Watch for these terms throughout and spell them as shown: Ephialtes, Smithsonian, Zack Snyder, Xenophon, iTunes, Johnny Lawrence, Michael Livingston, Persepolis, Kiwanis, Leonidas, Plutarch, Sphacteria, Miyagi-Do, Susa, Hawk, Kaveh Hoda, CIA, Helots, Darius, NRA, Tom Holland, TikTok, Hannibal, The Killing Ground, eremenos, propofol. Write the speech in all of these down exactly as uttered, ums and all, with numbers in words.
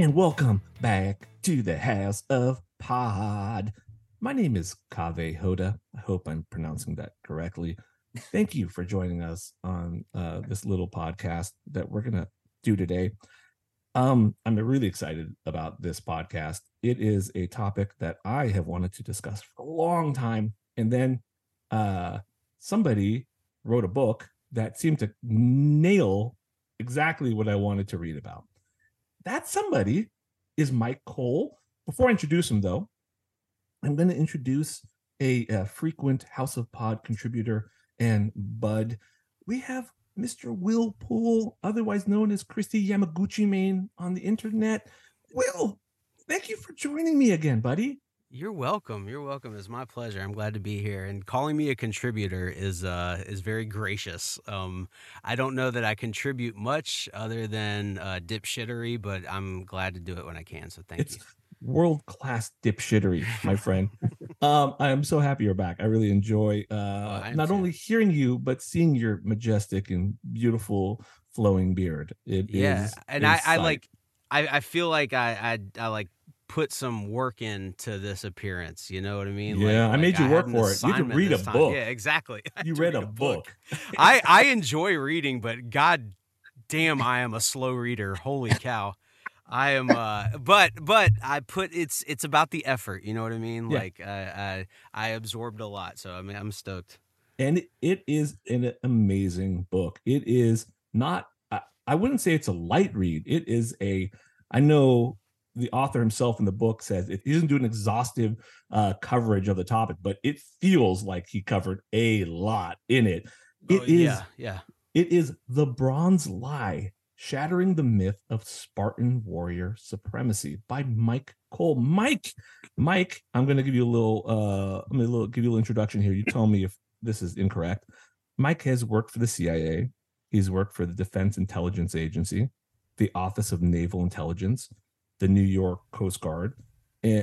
And welcome back to the House of Pod. My name is Kaveh Hoda. I hope I'm pronouncing that correctly. Thank you for joining us on uh, this little podcast that we're going to do today. Um, I'm really excited about this podcast. It is a topic that I have wanted to discuss for a long time. And then uh, somebody wrote a book that seemed to nail exactly what I wanted to read about. That somebody is Myke Cole. Before I introduce him, though, I'm going to introduce a, a frequent House of Pod contributor and bud. We have Mister Will Poole, otherwise known as Kristi Yamaguccimane on the internet. Will, thank you for joining me again, buddy. You're welcome. You're welcome. It's my pleasure. I'm glad to be here. And calling me a contributor is uh, is very gracious. Um, I don't know that I contribute much other than uh, dipshittery, but I'm glad to do it when I can. So thank it's you. World-class dipshittery, my friend. um, I'm so happy you're back. I really enjoy uh, well, not too. only hearing you, but seeing your majestic and beautiful flowing beard. It yeah. is. And I, I like. I, I feel like I I, I like. put some work into this appearance, you know what I mean? Yeah, like, I made like you I work for it. You could read a time. book. Yeah, exactly. You read, read a book. book. I, I enjoy reading, but god damn, I am a slow reader. Holy cow. I am, uh, but but I put, it's it's about the effort, you know what I mean? Yeah. Like, uh, I, I absorbed a lot, so I mean, I'm stoked. And it is an amazing book. It is not, I, I wouldn't say it's a light read. It is a, I know... the author himself in the book says it doesn't do an exhaustive uh, coverage of the topic, but it feels like he covered a lot in it. It oh, is, yeah, yeah. It is The Bronze Lie, Shattering the Myth of Spartan Warrior Supremacy by Myke Cole. Myke, Myke, I'm going to give you a little, uh, I'm going to give you a little introduction here. You tell me if this is incorrect. Myke has worked for the C I A. He's worked for the Defense Intelligence Agency, the Office of Naval Intelligence, the New York Coast Guard,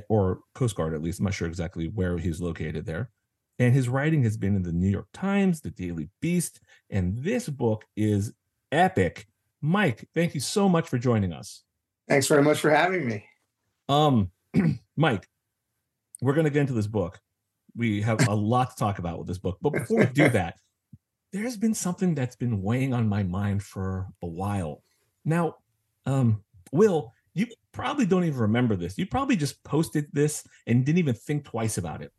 or Coast Guard at least. I'm not sure exactly where he's located there. And his writing has been in the New York Times, the Daily Beast, and this book is epic. Myke, thank you so much for joining us. Thanks very much for having me. Um, Myke, we're going to get into this book. We have a lot to talk about with this book. But before we do that, there's been something that's been weighing on my mind for a while. Now, um, Will, you probably don't even remember this. You probably just posted this and didn't even think twice about it.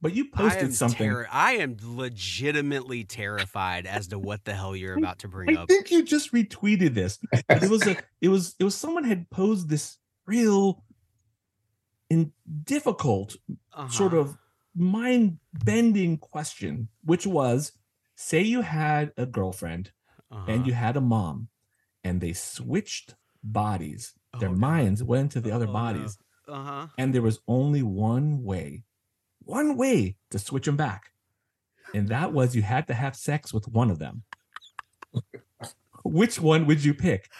But you posted I am something. Ter- I am legitimately terrified as to what the hell you're about to bring I up. I think you just retweeted this. It was a, it was it was someone had posed this real and difficult uh-huh. sort of mind-bending question, which was, say you had a girlfriend uh-huh. and you had a mom, and they switched bodies. Oh, Their God. minds went to the other oh, bodies. No. Uh-huh. And there was only one way, one way to switch them back. And that was you had to have sex with one of them. Which one would you pick?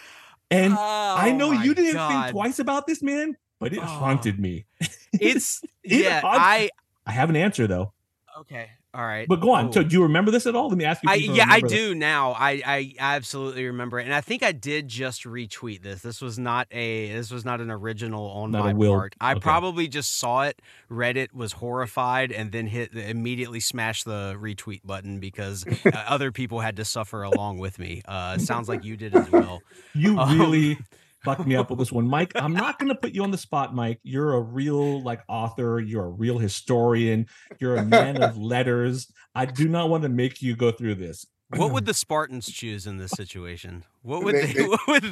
And oh, I know you didn't God. think twice about this, man, but it oh. haunted me. It's, it yeah, I... I have an answer, though. Okay. All right. But go on. Oh. So do you remember this at all? Let me ask you. I, yeah, I do that. now. I, I absolutely remember it. And I think I did just retweet this. This was not a this was not an original on not my part. I okay. probably just saw it, read it, was horrified, and then hit immediately smashed the retweet button because uh, other people had to suffer along with me. Uh, sounds like you did as well. You um, really fucked me up with this one, Myke. I'm not going to put you on the spot, Myke. You're a real like author. You're a real historian. You're a man of letters. I do not want to make you go through this. What would the Spartans choose in this situation? What would they? they what would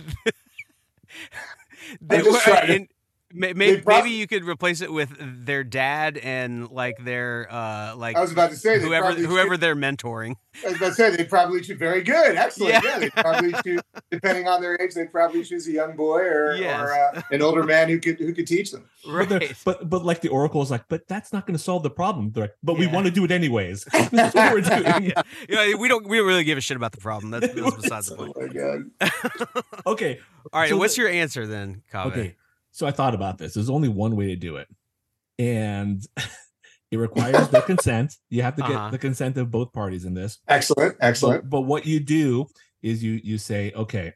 they, they were, and may, may, probably, maybe you could replace it with their dad and like their uh like. I was about to say whoever whoever should, they're mentoring. I was about to say they probably choose very good, excellent. Yeah, yeah they probably choose. Depending on their age, they probably choose a young boy or, yes. or uh, an older man who could who could teach them. Right. But but like the oracle is like, but that's not going to solve the problem. They're like, but yeah. we want to do it anyways. That's what we're doing. Yeah. Yeah, we don't we don't really give a shit about the problem. That's, that's besides the point. Oh okay. All right. So what's the, your answer then, Kaveh? Okay. So I thought about this. There's only one way to do it, and it requires the consent. You have to get uh-huh. the consent of both parties in this. Excellent, excellent. But, but what you do is you you say, okay,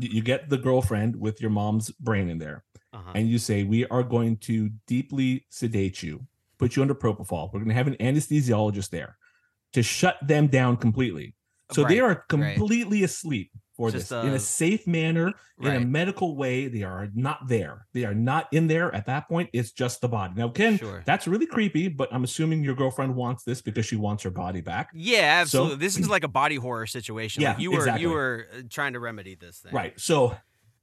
you get the girlfriend with your mom's brain in there, uh-huh. and you say, we are going to deeply sedate you, put you under propofol. We're going to have an anesthesiologist there to shut them down completely. So right, they are completely right. asleep. For Just this a, in a safe manner, right. in a medical way. They are not there. They are not in there at that point. It's just the body. Now, Ken, sure. that's really creepy, but I'm assuming your girlfriend wants this because she wants her body back. Yeah, absolutely. So, this is like a body horror situation. Yeah, like you were exactly. you were trying to remedy this thing. Right. So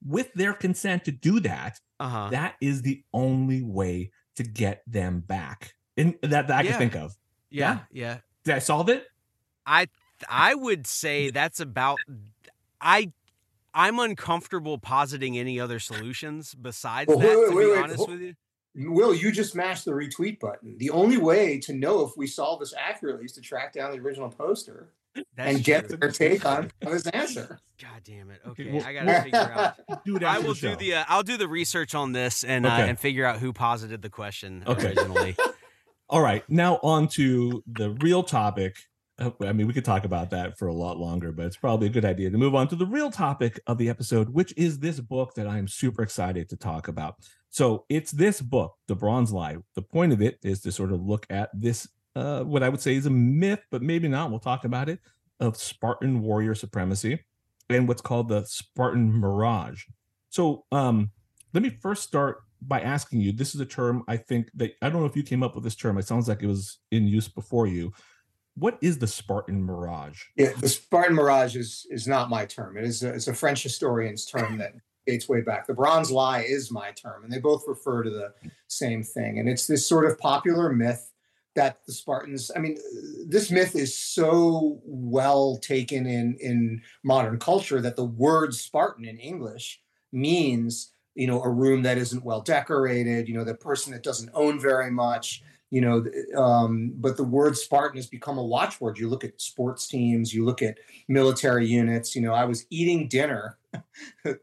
with their consent to do that, uh-huh. that is the only way to get them back. And that, that I yeah. can think of. Yeah, yeah, yeah. Did I solve it? I I would say that's about... I, I'm uncomfortable positing any other solutions besides well, that, wait, to wait, be wait, honest wait. with you. Will, you just mashed the retweet button. The only way to know if we solve this accurately is to track down the original poster That's and true. get their take on this answer. God damn it. Okay, I got to figure out. I will do the, uh, I'll do the research on this and okay. uh, and figure out who posited the question okay. originally. All right, now on to the real topic. I mean, we could talk about that for a lot longer, but it's probably a good idea to move on to the real topic of the episode, which is this book that I'm super excited to talk about. So it's this book, The Bronze Lie. The point of it is to sort of look at this, uh, what I would say is a myth, but maybe not. We'll talk about it, of Spartan warrior supremacy and what's called the Spartan mirage. So um, let me first start by asking you, this is a term I think that, I don't know if you came up with this term. It sounds like it was in use before you. What is the Spartan mirage? Yeah, the Spartan mirage is is not my term. It is a, it's a French historian's term that dates way back. The Bronze Lie is my term, and they both refer to the same thing. And it's this sort of popular myth that the Spartans, I mean, this myth is so well taken in, in modern culture that the word Spartan in English means, you know, a room that isn't well decorated, you know, the person that doesn't own very much. You know, um, but the word Spartan has become a watchword. You look at sports teams, you look at military units. You know, I was eating dinner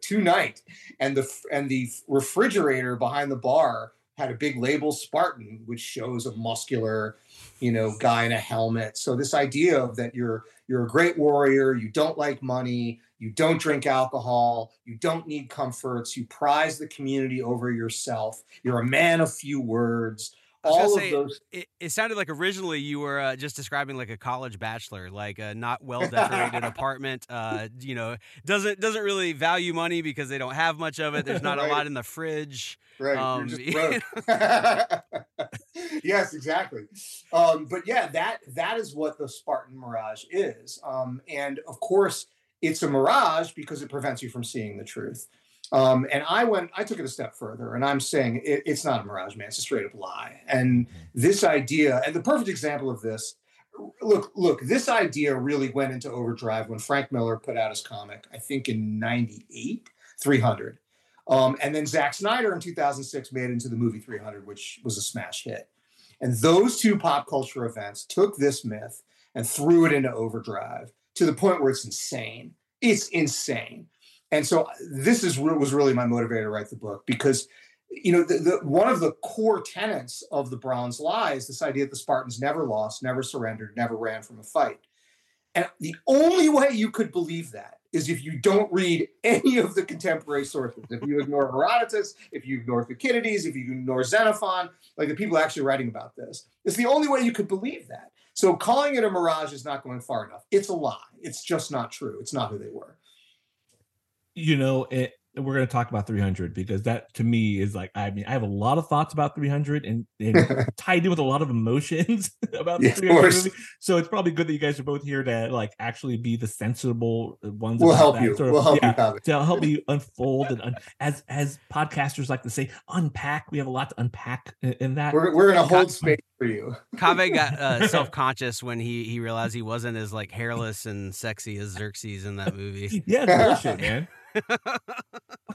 tonight, and the and the refrigerator behind the bar had a big label Spartan, which shows a muscular, you know, guy in a helmet. So this idea of that you're you're a great warrior, you don't like money, you don't drink alcohol, you don't need comforts, you prize the community over yourself, you're a man of few words. All of say, those. It, it sounded like originally you were uh, just describing like a college bachelor, like a not well decorated apartment. Uh, you know, doesn't doesn't really value money because they don't have much of it. There's not right. a lot in the fridge. Right. Um, You're just broke. Yes, exactly. Um, but yeah, that that is what the Spartan mirage is, um, and of course it's a mirage because it prevents you from seeing the truth. Um, and I went, I took it a step further, and I'm saying it, it's not a mirage, man. It's a straight up lie. And this idea, and the perfect example of this, look, look, this idea really went into overdrive when Frank Miller put out his comic, I think in ninety-eight, three hundred. Um, and then Zack Snyder in two thousand six made it into the movie three hundred, which was a smash hit. And those two pop culture events took this myth and threw it into overdrive to the point where it's insane. It's insane. And so this is was really my motivator to write the book, because, you know, the, the, one of the core tenets of The Bronze Lie is this idea that the Spartans never lost, never surrendered, never ran from a fight. And the only way you could believe that is if you don't read any of the contemporary sources. If you ignore Herodotus, if you ignore Thucydides, if you ignore Xenophon, like the people actually writing about this, it's the only way you could believe that. So calling it a mirage is not going far enough. It's a lie. It's just not true. It's not who they were. You know, it, we're going to talk about three hundred, because that to me is like, I mean, I have a lot of thoughts about three hundred and, and tied in with a lot of emotions about the yeah, three hundred movie. So it's probably good that you guys are both here to like actually be the sensible ones. We'll help that, you. Sort of, we'll help yeah, you. To help you unfold and un- as as podcasters like to say, unpack. We have a lot to unpack in, in that. We're we're in a hold space for you. Kaveh got uh, self conscious when he he realized he wasn't as like hairless and sexy as Xerxes in that movie. Yeah, it's bullshit, man.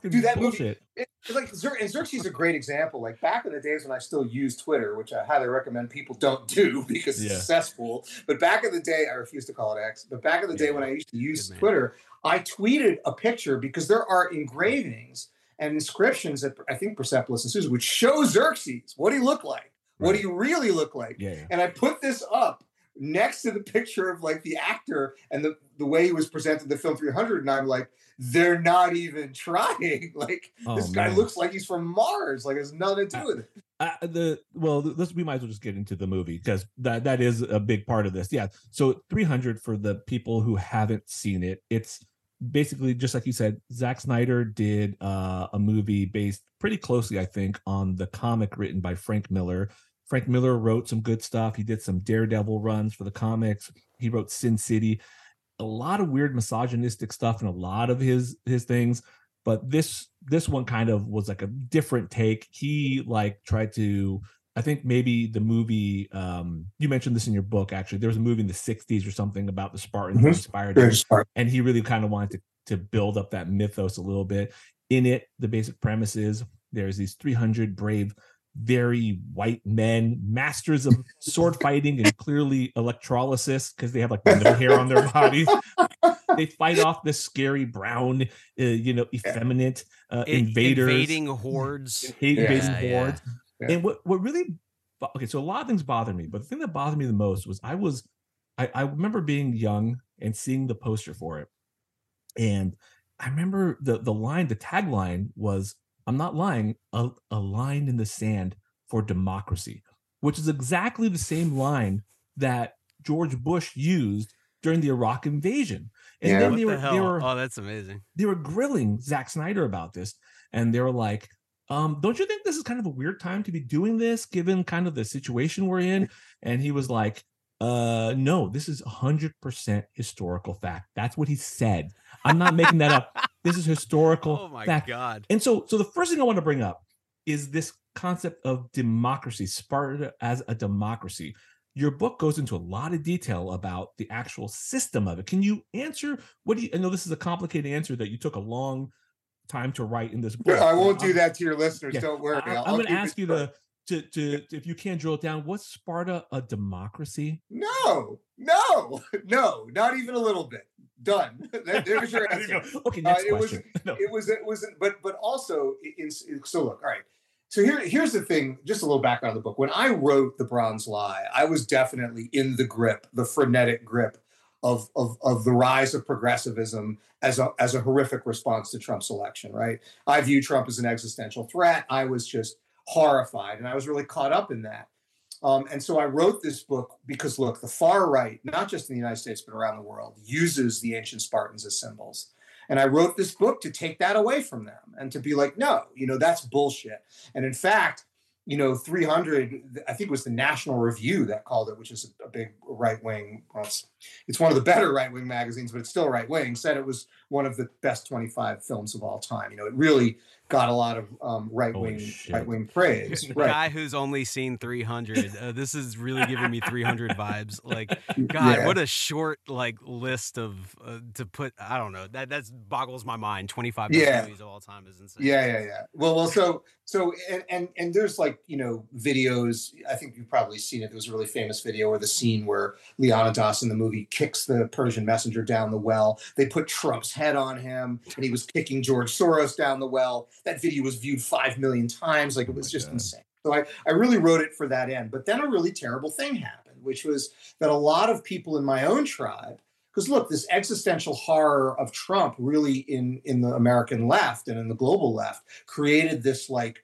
Dude, that bullshit. Movie, it, like Xer- and Xerxes is a great example. Like back in the days when I still used Twitter, which I highly recommend people don't do because yeah. it's cesspool. But back in the day, I refuse to call it X. But back in the yeah. day when I used to use Good Twitter, man. I tweeted a picture because there are engravings and inscriptions at I think Persepolis and Susa, which show Xerxes what he looked like, right. what he really looked like. Yeah, yeah. And I put this up next to the picture of like the actor and the, the way he was presented in the film three hundred, and I'm like, they're not even trying. Like oh, this guy man. looks like he's from Mars. Like it's nothing to do with it. Uh, the well, this we might as well just get into the movie because that that is a big part of this. Yeah. So three hundred for the people who haven't seen it, it's basically just like you said. Zack Snyder did uh, a movie based pretty closely, I think, on the comic written by Frank Miller. Frank Miller wrote some good stuff. He did some Daredevil runs for the comics. He wrote Sin City. A lot of weird misogynistic stuff in a lot of his his things, but this this one kind of was like a different take. He like tried to, I think maybe the movie, um, you mentioned this in your book actually, there was a movie in the sixties or something about the Spartans mm-hmm. inspired him, and he really kind of wanted to, to build up that mythos a little bit. In it, the basic premise is there's these three hundred brave, very white men, masters of sword fighting and clearly electrolysis because they have like no hair on their bodies. They fight off this scary brown, uh, you know, effeminate uh, In- invaders, invading hordes, invading yeah, hordes. Yeah. And what what really okay, so a lot of things bother me, but the thing that bothered me the most was I was I, I remember being young and seeing the poster for it, and I remember the the line, the tagline was, I'm not lying, a, a line in the sand for democracy, which is exactly the same line that George Bush used during the Iraq invasion. And yeah, then they were, the they were, oh, that's amazing. They were grilling Zack Snyder about this. And they were like, um, don't you think this is kind of a weird time to be doing this given kind of the situation we're in? And he was like, uh, no, this is one hundred percent historical fact. That's what he said. I'm not making that up. This is historical fact. Oh my fact. God. And so so the first thing I want to bring up is this concept of democracy, Sparta as a democracy. Your book goes into a lot of detail about the actual system of it. Can you answer what do you I know this is a complicated answer that you took a long time to write in this book. I won't do that to your listeners. Yeah. Don't worry. I, I'm I'll gonna ask you the To, to, to if you can drill down, was Sparta a democracy? No, no, no, not even a little bit. Done. There's your answer. Okay, next uh, it question. Was, no. It was. It was. But but also, in, in, so look. All right. So here here's the thing. Just a little background of the book. When I wrote The Bronze Lie, I was definitely in the grip, the frenetic grip of of of the rise of progressivism as a as a horrific response to Trump's election. Right. I view Trump as an existential threat. I was just horrified. And I was really caught up in that. Um, and so I wrote this book because, look, the far right, not just in the United States, but around the world, uses the ancient Spartans as symbols. And I wrote this book to take that away from them and to be like, no, you know, that's bullshit. And in fact, you know, three hundred, I think it was the National Review that called it, which is a big right-wing, well, it's, it's one of the better right-wing magazines, but it's still right-wing, said it was one of the best twenty-five films of all time. You know, it really got a lot of um, right-wing right-wing praise. The right. guy who's only seen three hundred, uh, this is really giving me three hundred vibes. Like, God, yeah. what a short, like, list of, uh, to put, I don't know, that that's boggles my mind. twenty-five best yeah. movies of all time is insane. Yeah, yeah, yeah. Well, well, so, so and, and, and there's, like, you know, videos, I think you've probably seen it. There was a really famous video where the scene where Leonidas in the movie kicks the Persian messenger down the well. They put Trump's head on him, and he was kicking George Soros down the well. That video was viewed five million times. Like, it was oh just God. insane. So I, I really wrote it for that end. But then a really terrible thing happened, which was that a lot of people in my own tribe, because look, this existential horror of Trump really in, in the American left and in the global left created this like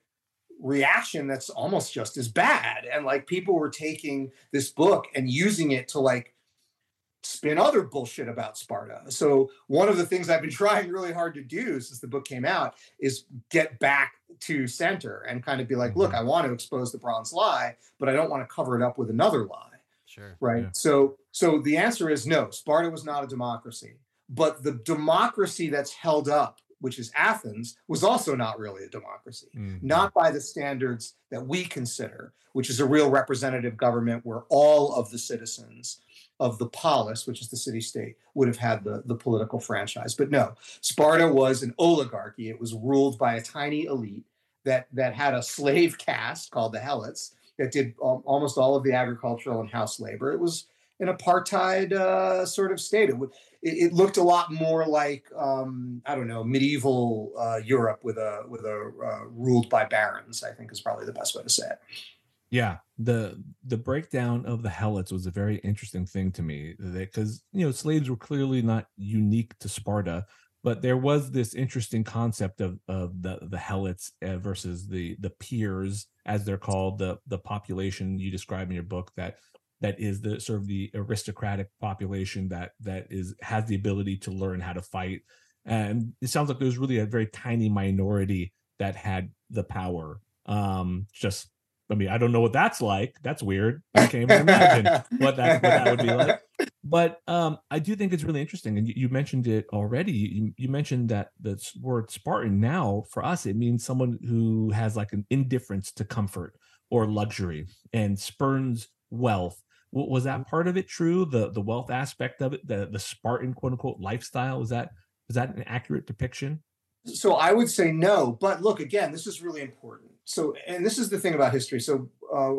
reaction that's almost just as bad. And like people were taking this book and using it to like spin other bullshit about Sparta. So one of the things I've been trying really hard to do since the book came out is get back to center and kind of be like, look, I want to expose the Bronze Lie, but I don't want to cover it up with another lie. Sure. Right. Yeah. So, so the answer is no, Sparta was not a democracy, but the democracy that's held up, which is Athens, was also not really a democracy, mm-hmm. not by the standards that we consider, which is a real representative government where all of the citizens of the polis, which is the city-state, would have had the, the political franchise. But no, Sparta was an oligarchy. It was ruled by a tiny elite that, that had a slave caste called the Helots that did um, almost all of the agricultural and house labor. It was an apartheid uh, sort of state. It would, It looked a lot more like, um, I don't know, medieval uh, Europe with a with a uh, ruled by barons, I think is probably the best way to say it. Yeah, the the breakdown of the Helots was a very interesting thing to me, because, you know, slaves were clearly not unique to Sparta, but there was this interesting concept of of the the Helots versus the the peers, as they're called, the the population you describe in your book that. That is the sort of the aristocratic population that that is has the ability to learn how to fight, and it sounds like there's really a very tiny minority that had the power. Um, just, I mean, I don't know what that's like. That's weird. I can't even imagine what that what that would be like. But um, I do think it's really interesting, and you, you mentioned it already. You, you mentioned that the word Spartan now for us it means someone who has like an indifference to comfort or luxury and spurns wealth. Was that part of it true? The the wealth aspect of it, the, the Spartan quote unquote lifestyle, was that was that an accurate depiction? So I would say no, but look, again, this is really important. So, and this is the thing about history. So uh,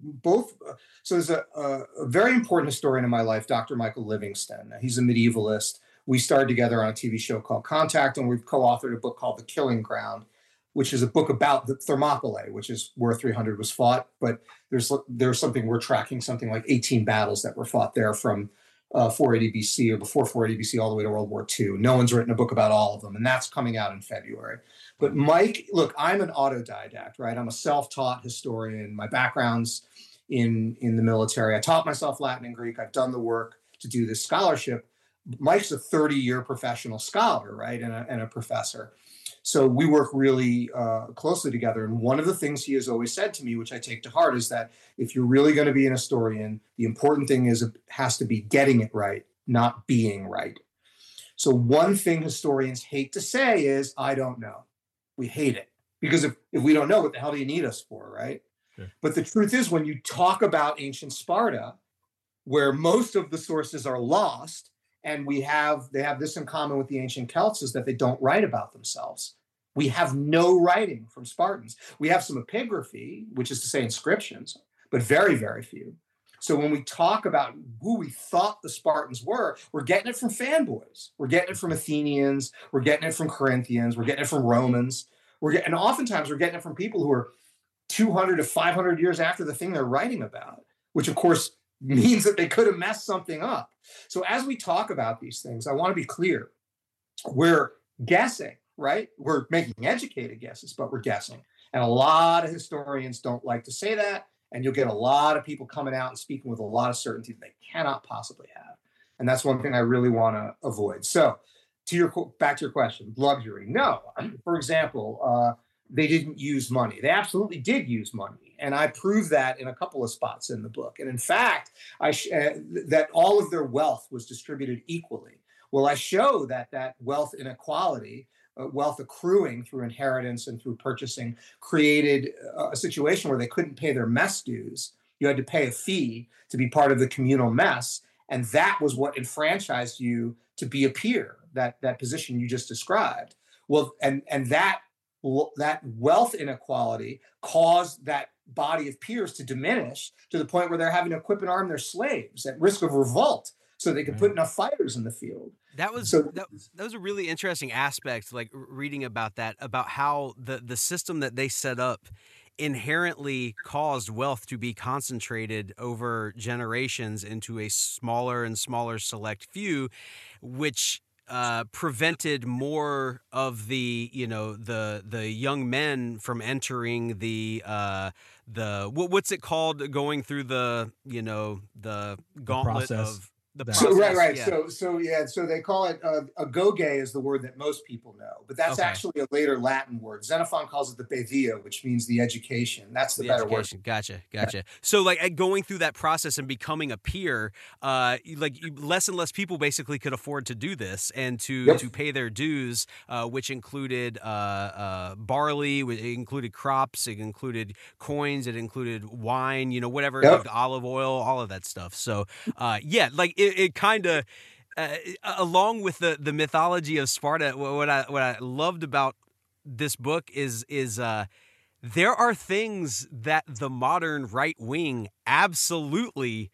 both, uh, so there's a, a very important historian in my life, Doctor Michael Livingston. He's a medievalist. We starred together on a T V show called Contact, and we've co-authored a book called The Killing Ground, which is a book about the Thermopylae, which is where three hundred was fought. But there's there's something we're tracking, something like eighteen battles that were fought there from uh, four eighty B C or before four eighty B C all the way to World War Two. No one's written a book about all of them, and that's coming out in February. But Myke, look, I'm an autodidact, right? I'm a self-taught historian. My background's in, in the military. I taught myself Latin and Greek. I've done the work to do this scholarship. Myke's a thirty-year professional scholar, right, and a, and a professor. So we work really uh, closely together. And one of the things he has always said to me, which I take to heart, is that if you're really going to be an historian, the important thing is it has to be getting it right, not being right. So one thing historians hate to say is, I don't know. We hate it. Because if, if we don't know, what the hell do you need us for, right? Yeah. But the truth is, when you talk about ancient Sparta, where most of the sources are lost, and we have, they have this in common with the ancient Celts is that they don't write about themselves. We have no writing from Spartans. We have some epigraphy, which is to say inscriptions, but very, very few. So when we talk about who we thought the Spartans were, we're getting it from fanboys. We're getting it from Athenians. We're getting it from Corinthians. We're getting it from Romans. We're get, and oftentimes we're getting it from people who are two hundred to five hundred years after the thing they're writing about, which of course means that they could have messed something up. So as we talk about these things, I want to be clear. We're guessing, right? We're making educated guesses, but we're guessing. And a lot of historians don't like to say that. And you'll get a lot of people coming out and speaking with a lot of certainty that they cannot possibly have. And that's one thing I really want to avoid. So to your back to your question, luxury. No. For example, uh, they didn't use money. They absolutely did use money. And I prove that in a couple of spots in the book. And in fact, I sh- uh, that all of their wealth was distributed equally. Well, I show that that wealth inequality, uh, wealth accruing through inheritance and through purchasing, created uh, a situation where they couldn't pay their mess dues. You had to pay a fee to be part of the communal mess. And that was what enfranchised you to be a peer, that, that position you just described. Well, and, and that that wealth inequality caused that body of peers to diminish to the point where they're having to equip and arm their slaves at risk of revolt so they could right. put enough fighters in the field. That was so, that, that was a really interesting aspect, like reading about that, about how the, the system that they set up inherently caused wealth to be concentrated over generations into a smaller and smaller select few, which Uh, prevented more of the, you know, the the young men from entering the uh, the what, what's it called, going through the, you know, the gauntlet the of the process. So, right, right. Yeah. So, so yeah. So they call it uh, agoge is the word that most people know, but that's okay. actually a later Latin word. Xenophon calls it the bedia, which means the education. That's the, the better education. word. Gotcha, gotcha. Yeah. So, like going through that process and becoming a peer, uh, like you, less and less people basically could afford to do this and to yep. to pay their dues, uh, which included uh, uh, barley, it included crops, it included coins, it included wine, you know, whatever, yep. like olive oil, all of that stuff. So, uh, yeah, like it. It, it kind of, uh, along with the, the mythology of Sparta, what I what I loved about this book is is uh, there are things that the modern right wing absolutely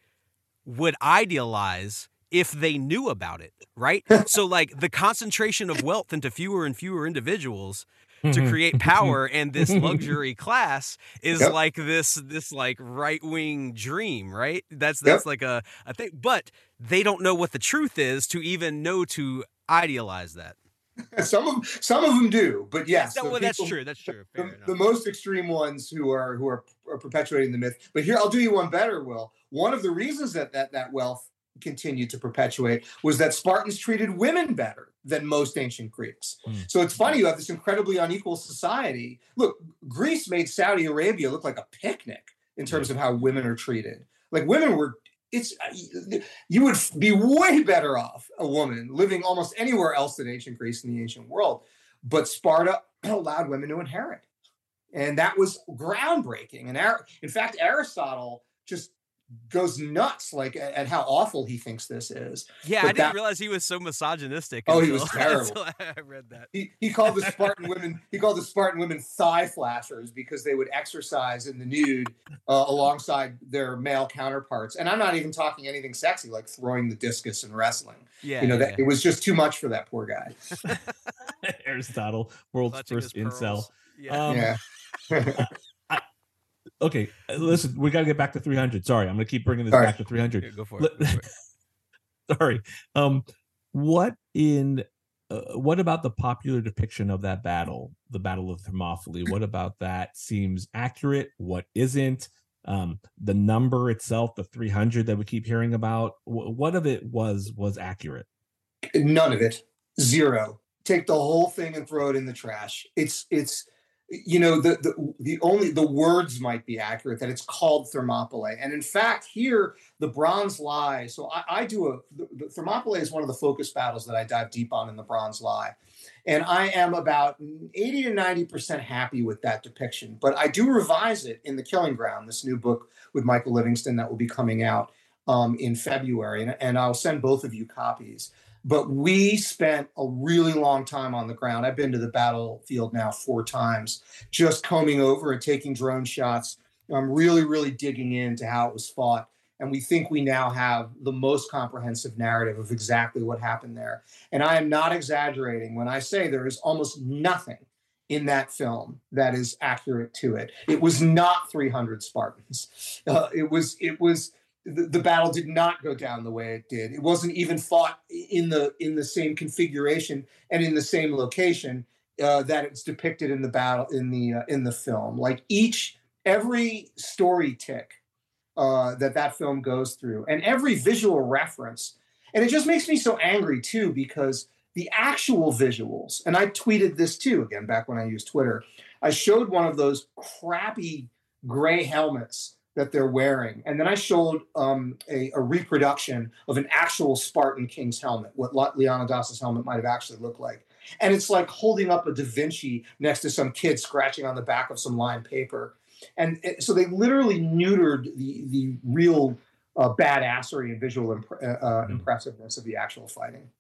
would idealize if they knew about it, right? So like the concentration of wealth into fewer and fewer individuals to create power and this luxury class is yep. like this this like right wing dream, right? That's that's yep. like a, a thing. But they don't know what the truth is to even know to idealize that. some of some of them do, but yes, yeah, so well, people, that's true. That's true. The, the most extreme ones who are who are, are perpetuating the myth. But here, I'll do you one better, Will. One of the reasons that that that wealth continued to perpetuate was that Spartans treated women better than most ancient Greeks. Mm. So it's funny, you have this incredibly unequal society. Look, Greece made Saudi Arabia look like a picnic in terms of how women are treated. Like women were, it's, you would be way better off, a woman, living almost anywhere else in ancient Greece in the ancient world. But Sparta allowed women to inherit. And that was groundbreaking. And in fact, Aristotle just goes nuts like at how awful he thinks this is. Yeah, but I didn't that, realize he was so misogynistic. Oh, until, he was terrible. I read that. He, he called the Spartan women he called the Spartan women thigh flashers because they would exercise in the nude uh, alongside their male counterparts. And I'm not even talking anything sexy like throwing the discus and wrestling. Yeah, you know yeah, that yeah. It was just too much for that poor guy. Aristotle, world's Clutching first incel. Yeah. Um, yeah. Okay, listen, we got to get back to three hundred. Sorry, I'm going to keep bringing this All back right. to three hundred. Yeah, go for it. Go for it. Sorry. Um, what in uh, what about the popular depiction of that battle, the Battle of Thermopylae? What about that seems accurate? What isn't? Um, the number itself, the three hundred that we keep hearing about, wh- what of it was was accurate? None of it. Zero. Take the whole thing and throw it in the trash. It's it's. You know, the, the the only the words might be accurate that it's called Thermopylae. And in fact, here, the Bronze Lie. So I, I do a the, the Thermopylae is one of the focus battles that I dive deep on in the Bronze Lie. And I am about eighty to ninety percent happy with that depiction. But I do revise it in The Killing Ground, this new book with Michael Livingston that will be coming out um, in February. And, and I'll send both of you copies. But we spent a really long time on the ground. I've been to the battlefield now four times, just combing over and taking drone shots. I'm really, really digging into how it was fought. And we think we now have the most comprehensive narrative of exactly what happened there. And I am not exaggerating when I say there is almost nothing in that film that is accurate to it. It was not three hundred Spartans. Uh, it was, it was, The, the battle did not go down the way it did. It wasn't even fought in the in the same configuration and in the same location uh, that it's depicted in the battle in the uh, in the film. Like each every story tick uh, that that film goes through, and every visual reference, and it just makes me so angry too because the actual visuals, and I tweeted this too, again, back when I used Twitter, I showed one of those crappy gray helmets that they're wearing. And then I showed um, a, a reproduction of an actual Spartan king's helmet, what Leonidas' helmet might have actually looked like. And it's like holding up a Da Vinci next to some kid scratching on the back of some lined paper. And it, so they literally neutered the, the real uh, badassery and visual imp- uh, mm-hmm. impressiveness of the actual fighting.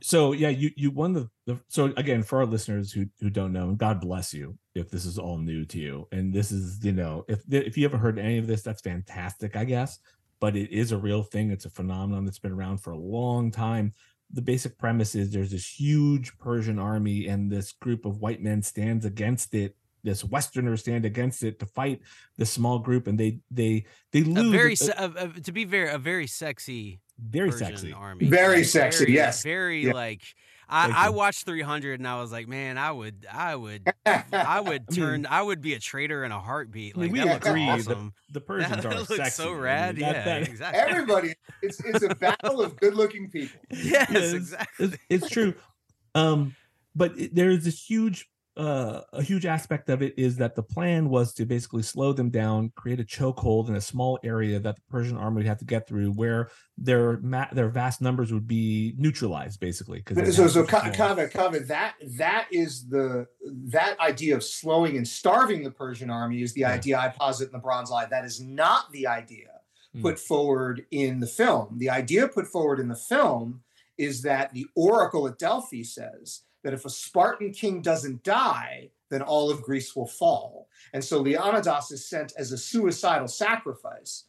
So yeah, you you won the, the so again, for our listeners who who don't know, and God bless you if this is all new to you, and this is, you know, if if you haven't heard any of this, that's fantastic, I guess, but it is a real thing. It's a phenomenon that's been around for a long time. The basic premise is there's this huge Persian army, and this group of white men stands against it. This Westerner stand against it to fight this small group, and they they they lose. A very se- a, a, to be very a very sexy, very Persian sexy army, very like, sexy, very, yes, very yeah. like. I, I watched three hundred, and I was like, man, I would, I would, I would turn, I, mean, I would be a traitor in a heartbeat. Like, I mean, we agree. Awesome. The, the Persians that, are that sexy. So rad. I mean, yeah, that, exactly. Everybody, it's it's a battle of good-looking people. Yes, yes, exactly. It's, it's true, um, but it, there is this huge. Uh, a huge aspect of it is that the plan was to basically slow them down, create a chokehold in a small area that the Persian army would have to get through, where their ma- their vast numbers would be neutralized, basically. So, so Kaveh, Kaveh, that that is the that idea of slowing and starving the Persian army is the yeah. idea I posit in The Bronze Lie. That is not the idea mm. put forward in the film. The idea put forward in the film is that the oracle at Delphi says that if a Spartan king doesn't die, then all of Greece will fall. And so Leonidas is sent as a suicidal sacrifice.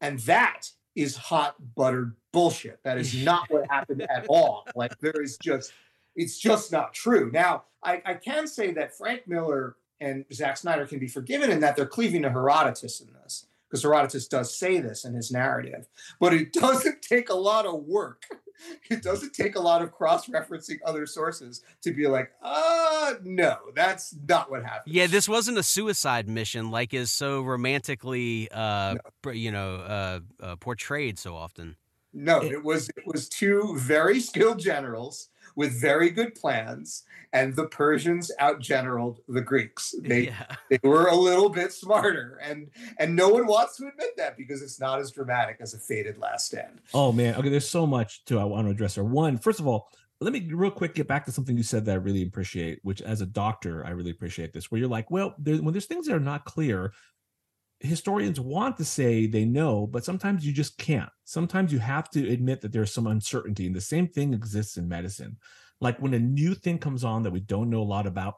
And that is hot buttered bullshit. That is not what happened at all. Like, there is just, it's just not true. Now, I, I can say that Frank Miller and Zack Snyder can be forgiven in that they're cleaving to Herodotus in this, because Herodotus does say this in his narrative. But it doesn't take a lot of work. It doesn't take a lot of cross-referencing other sources to be like, uh, no, that's not what happened. Yeah, this wasn't a suicide mission like is so romantically, uh, no. you know, uh, uh, portrayed so often. No, it, it was it was two very skilled generals with very good plans, and the Persians outgeneraled the Greeks. They yeah. they were a little bit smarter, and and no one wants to admit that because it's not as dramatic as a fated Last Stand. Oh man, okay. There's so much too I want to address. Or one, first of all, let me real quick get back to something you said that I really appreciate, which as a doctor I really appreciate this, where you're like, well, there, when there's things that are not clear, historians want to say they know, but sometimes you just can't. Sometimes you have to admit that there's some uncertainty, and the same thing exists in medicine. Like when a new thing comes on that we don't know a lot about,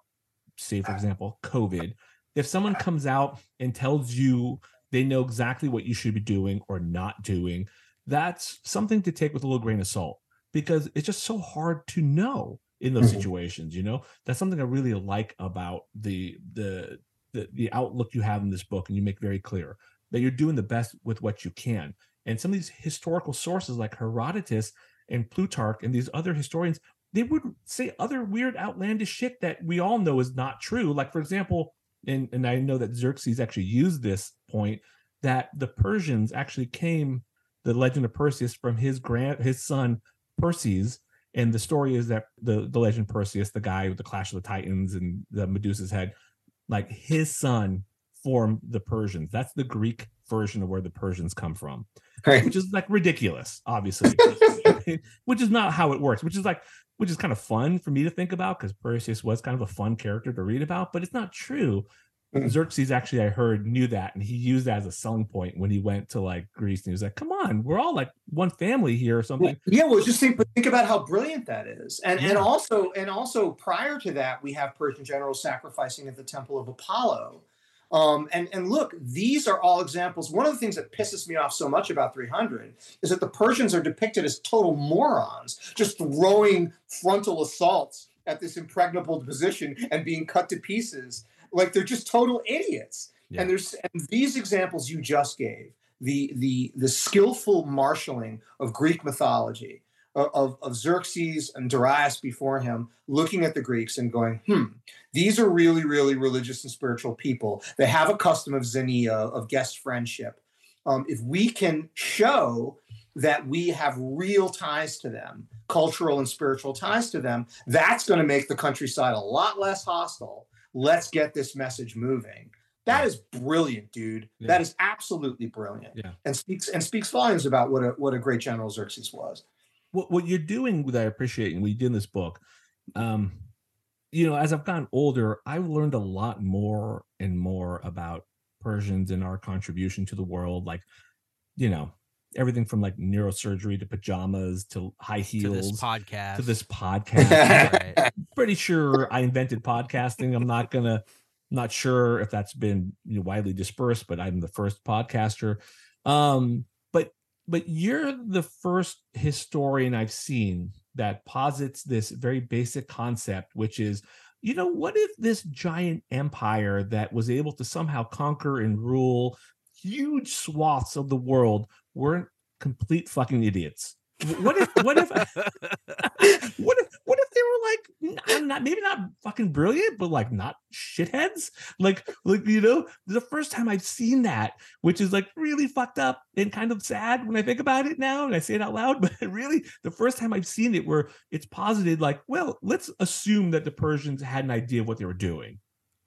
say, for example, COVID, if someone comes out and tells you they know exactly what you should be doing or not doing, that's something to take with a little grain of salt, because it's just so hard to know in those mm-hmm. situations, you know? That's something I really like about the the The, the outlook you have in this book, and you make very clear that you're doing the best with what you can. And some of these historical sources like Herodotus and Plutarch and these other historians, they would say other weird outlandish shit that we all know is not true. Like, for example, and, and I know that Xerxes actually used this point, that the Persians actually came, the legend of Perseus, from his grand his son Perses. And the story is that the, the legend Perseus, the guy with the Clash of the Titans and the Medusa's head, like his son formed the Persians. That's the Greek version of where the Persians come from, right. Which is like ridiculous, obviously, which is not how it works, which is like, which is kind of fun for me to think about, because Perseus was kind of a fun character to read about, but it's not true. Mm-hmm. Xerxes actually, I heard, knew that, and he used that as a selling point when he went to like Greece, and he was like, come on, we're all like one family here or something. Yeah, well, just think, think about how brilliant that is. And yeah. and also and also prior to that, we have Persian generals sacrificing at the temple of Apollo. Um, and, and look, these are all examples. One of the things that pisses me off so much about three hundred is that the Persians are depicted as total morons, just throwing frontal assaults at this impregnable position and being cut to pieces. Like, they're just total idiots. Yeah. And there's and these examples you just gave, the the the skillful marshaling of Greek mythology, of, of Xerxes and Darius before him, looking at the Greeks and going, hmm, these are really, really religious and spiritual people. They have a custom of xenia, of guest friendship. Um, if we can show that we have real ties to them, cultural and spiritual ties to them, that's going to make the countryside a lot less hostile. Let's get this message moving. That is brilliant, dude. Yeah. That is absolutely brilliant, yeah. and speaks and speaks volumes about what a what a great general Xerxes was. What what you're doing, that I appreciate, and what you did in this book, um, you know, as I've gotten older, I've learned a lot more and more about Persians and our contribution to the world. Like, you know, everything from like neurosurgery to pajamas to high heels to this podcast. To this podcast. Right. Pretty sure I invented podcasting. I'm not gonna. Not sure if that's been you know, widely dispersed, but I'm the first podcaster. Um, but but you're the first historian I've seen that posits this very basic concept, which is, you know, what if this giant empire that was able to somehow conquer and rule huge swaths of the world weren't complete fucking idiots? What if what if what if what if they were like I'm not maybe not fucking brilliant, but like not shitheads? Like like you know, the first time I've seen that, which is like really fucked up and kind of sad when I think about it now and I say it out loud, but really the first time I've seen it where it's posited like, well, let's assume that the Persians had an idea of what they were doing.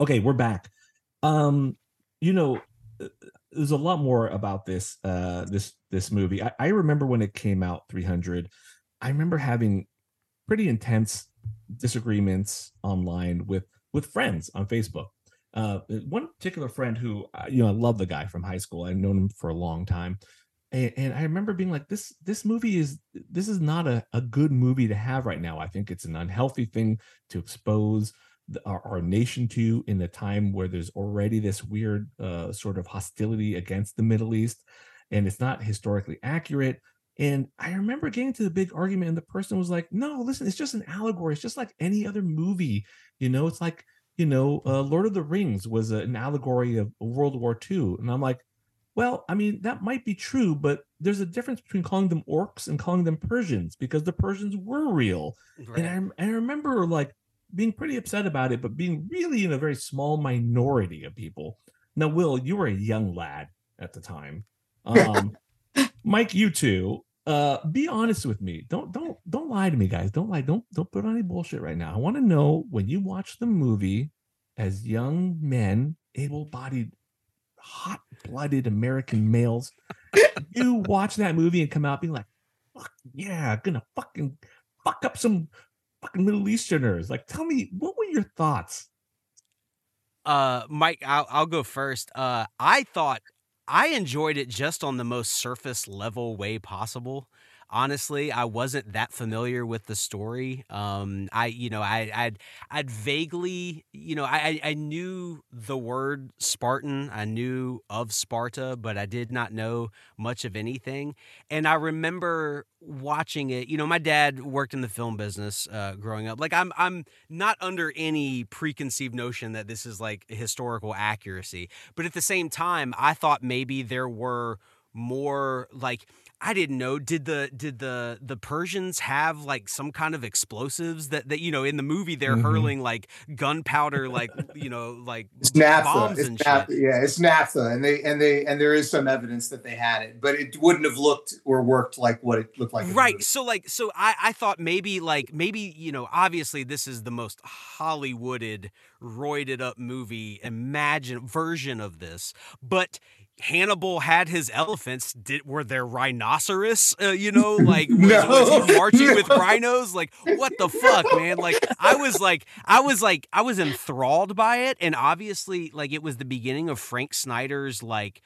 Okay, we're back. Um, you know, there's a lot more about this uh, this this movie. I, I remember when it came out, three hundred. I remember having pretty intense disagreements online with with friends on Facebook. Uh, one particular friend who, you know, I love the guy from high school. I've known him for a long time, and, and I remember being like, "This this movie is this is not a, a good movie to have right now. I think it's an unhealthy thing to expose." Our, our nation to in a time where there's already this weird uh, sort of hostility against the Middle East, and it's not historically accurate. And I remember getting to the big argument, and the person was like, "No, listen, it's just an allegory. It's just like any other movie. You know, it's like, you know, uh, Lord of the Rings was a, an allegory of World War Two." And I'm like, "Well, I mean, that might be true, but there's a difference between calling them orcs and calling them Persians, because the Persians were real." Right. And I, I remember like being pretty upset about it, but being really in a very small minority of people. Now, Will, you were a young lad at the time. Um, Myke, you too. Uh, be honest with me. Don't don't don't lie to me, guys. Don't lie. Don't don't put on any bullshit right now. I want to know, when you watch the movie as young men, able-bodied, hot-blooded American males, you watch that movie and come out being like, "Fuck yeah, gonna fucking fuck up some fucking Middle Easterners." Like, tell me, what were your thoughts? Uh, Myke, I'll, I'll go first. Uh, I thought I enjoyed it just on the most surface level way possible. Honestly, I wasn't that familiar with the story. Um, I, you know, I, I'd, I'd vaguely, you know, I, I knew the word Spartan. I knew of Sparta, but I did not know much of anything. And I remember watching it, you know, my dad worked in the film business uh, growing up. Like, I'm I'm not under any preconceived notion that this is like historical accuracy. But at the same time, I thought maybe there were more, like, I didn't know, did the did the the Persians have like some kind of explosives that, that you know, in the movie they're mm-hmm. hurling like gunpowder, like, you know, like it's NASA. bombs it's and NASA. shit. Yeah, it's NASA, and they and they and there is some evidence that they had it, but it wouldn't have looked or worked like what it looked like. Right. So like so I, I thought maybe like maybe, you know, obviously this is the most Hollywooded, roided up movie imagine version of this, but Hannibal had his elephants. Did were there rhinoceros? Uh, you know, like was, no. was he marching no. with rhinos? Like, what the fuck, no. man? Like, I was like, I was like, I was enthralled by it, and obviously, like, it was the beginning of Frank Snyder's like,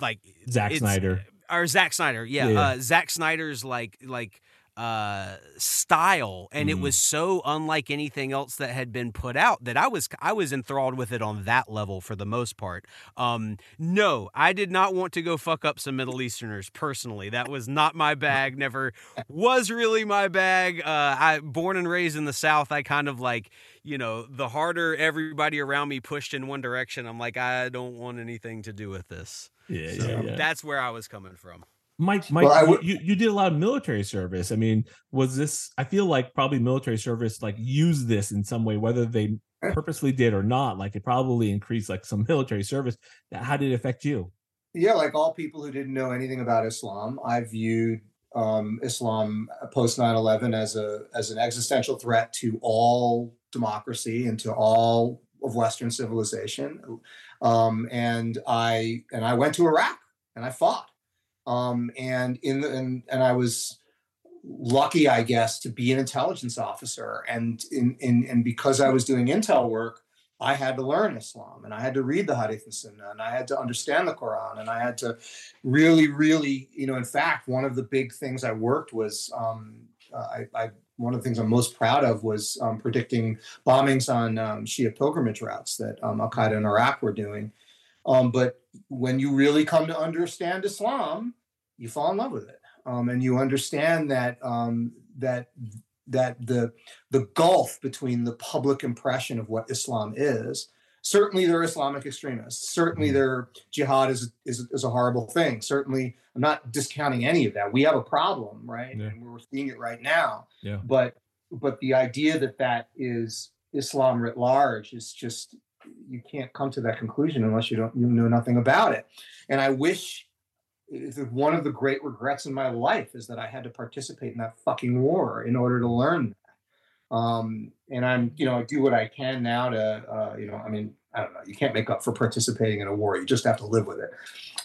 like Zack Snyder or Zack Snyder, yeah, yeah. Uh, Zack Snyder's like, like. Uh, style, and mm. it was so unlike anything else that had been put out that I was I was enthralled with it on that level for the most part. Um, no, I did not want to go fuck up some Middle Easterners personally. That was not my bag. Never was really my bag. Uh, I born and raised in the South. I kind of like, you know, the harder everybody around me pushed in one direction, I'm like, I don't want anything to do with this. Yeah, so yeah, yeah. That's where I was coming from. Myke, Myke, well, would, you, you did a lot of military service. I mean, was this, I feel like probably military service, like, used this in some way, whether they purposely did or not, like, it probably increased like some military service. How did it affect you? Yeah. Like all people who didn't know anything about Islam, I viewed um, Islam post nine eleven as a, as an existential threat to all democracy and to all of Western civilization. Um, and I, and I went to Iraq and I fought. Um, and in the, and, and I was lucky, I guess, to be an intelligence officer. And in, in and because I was doing intel work, I had to learn Islam, and I had to read the Hadith and Sunnah, and I had to understand the Quran, and I had to really, really, you know. In fact, one of the big things I worked was um, I, I one of the things I'm most proud of was um, predicting bombings on um, Shia pilgrimage routes that um, Al Qaeda in Iraq were doing. Um, but when you really come to understand Islam, you fall in love with it, um, and you understand that um, that that the the gulf between the public impression of what Islam is. Certainly there are Islamic extremists. Certainly their jihad is, is is a horrible thing. Certainly, I'm not discounting any of that. We have a problem, right? Yeah. And we're seeing it right now. Yeah. But but the idea that that is Islam writ large is just, you can't come to that conclusion unless you don't you know nothing about it. And I wish, one of the great regrets in my life is that I had to participate in that fucking war in order to learn that. Um, and I'm, you know, I do what I can now to, uh, you know, I mean, I don't know, you can't make up for participating in a war. You just have to live with it.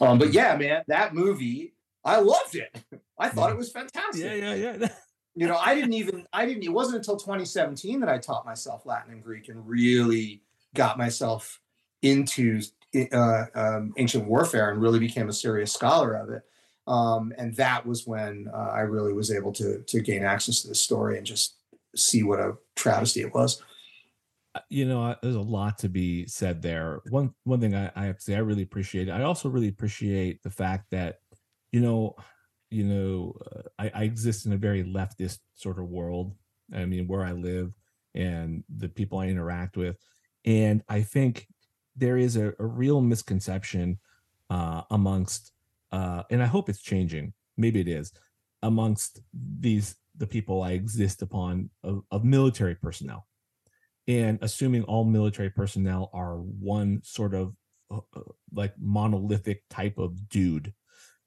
Um, but yeah, man, that movie, I loved it. I thought it was fantastic. Yeah, yeah, yeah. You know, I didn't even, I didn't, it wasn't until twenty seventeen that I taught myself Latin and Greek and really got myself into uh, um, ancient warfare and really became a serious scholar of it. Um, and that was when uh, I really was able to, to gain access to this story and just see what a travesty it was. You know, there's a lot to be said there. One one thing I, I have to say, I really appreciate it. I also really appreciate the fact that, you know, you know, uh, I, I exist in a very leftist sort of world. I mean, where I live and the people I interact with, and I think there is a, a real misconception uh, amongst, uh, and I hope it's changing. Maybe it is, amongst these. The people I exist upon of, of military personnel, and assuming all military personnel are one sort of uh, like monolithic type of dude.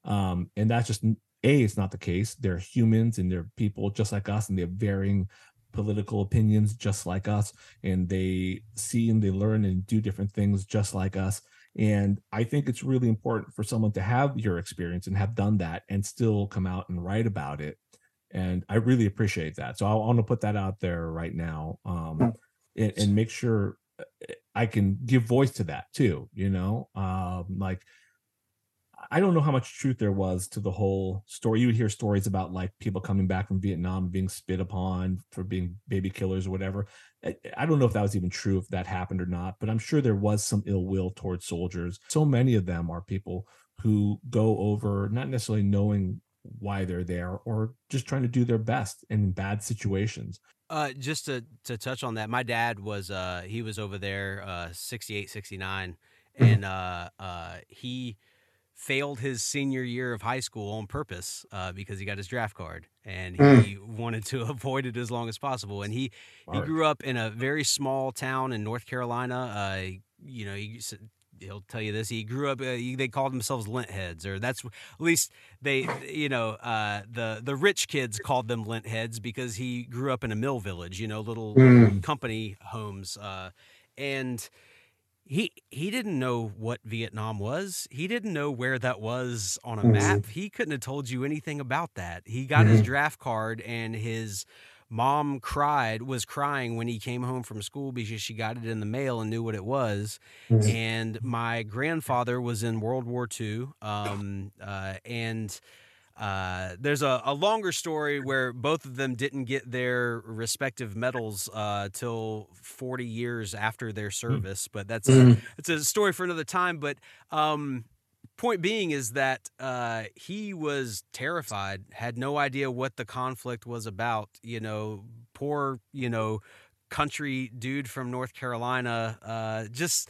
Um, and that's just, A, it's not the case. They're humans and they're people just like us, and they have varying political opinions just like us. And they see and they learn and do different things just like us. And I think it's really important for someone to have your experience and have done that and still come out and write about it. And I really appreciate that. So I want to put that out there right now, um, and, and make sure I can give voice to that too. You know, um, like, I don't know how much truth there was to the whole story. You would hear stories about like people coming back from Vietnam being spit upon for being baby killers or whatever. I, I don't know if that was even true, if that happened or not, but I'm sure there was some ill will towards soldiers. So many of them are people who go over, not necessarily knowing why they're there, or just trying to do their best in bad situations. Uh, just to, to touch on that, my dad was, uh, he was over there, uh, sixty-eight, sixty-nine, and uh, uh, he failed his senior year of high school on purpose uh, because he got his draft card, and he wanted to avoid it as long as possible. And he, he grew up in a very small town in North Carolina. Uh, you know, he he'll tell you this. He grew up, uh, they called themselves lint heads, or that's at least they, you know, uh, the, the rich kids called them lint heads, because he grew up in a mill village, you know, little mm. company homes. Uh, and he, he didn't know what Vietnam was. He didn't know where that was on a mm. map. He couldn't have told you anything about that. He got mm. his draft card, and his mom cried, was crying when he came home from school, because she got it in the mail and knew what it was. Mm-hmm. And my grandfather was in World War Two. Um, uh, and uh, there's a, a longer story where both of them didn't get their respective medals uh, till forty years after their service. Mm-hmm. But that's mm-hmm. a, it's a story for another time. But um, point being is that uh, he was terrified, had no idea what the conflict was about. You know, poor, you know, country dude from North Carolina. Uh, just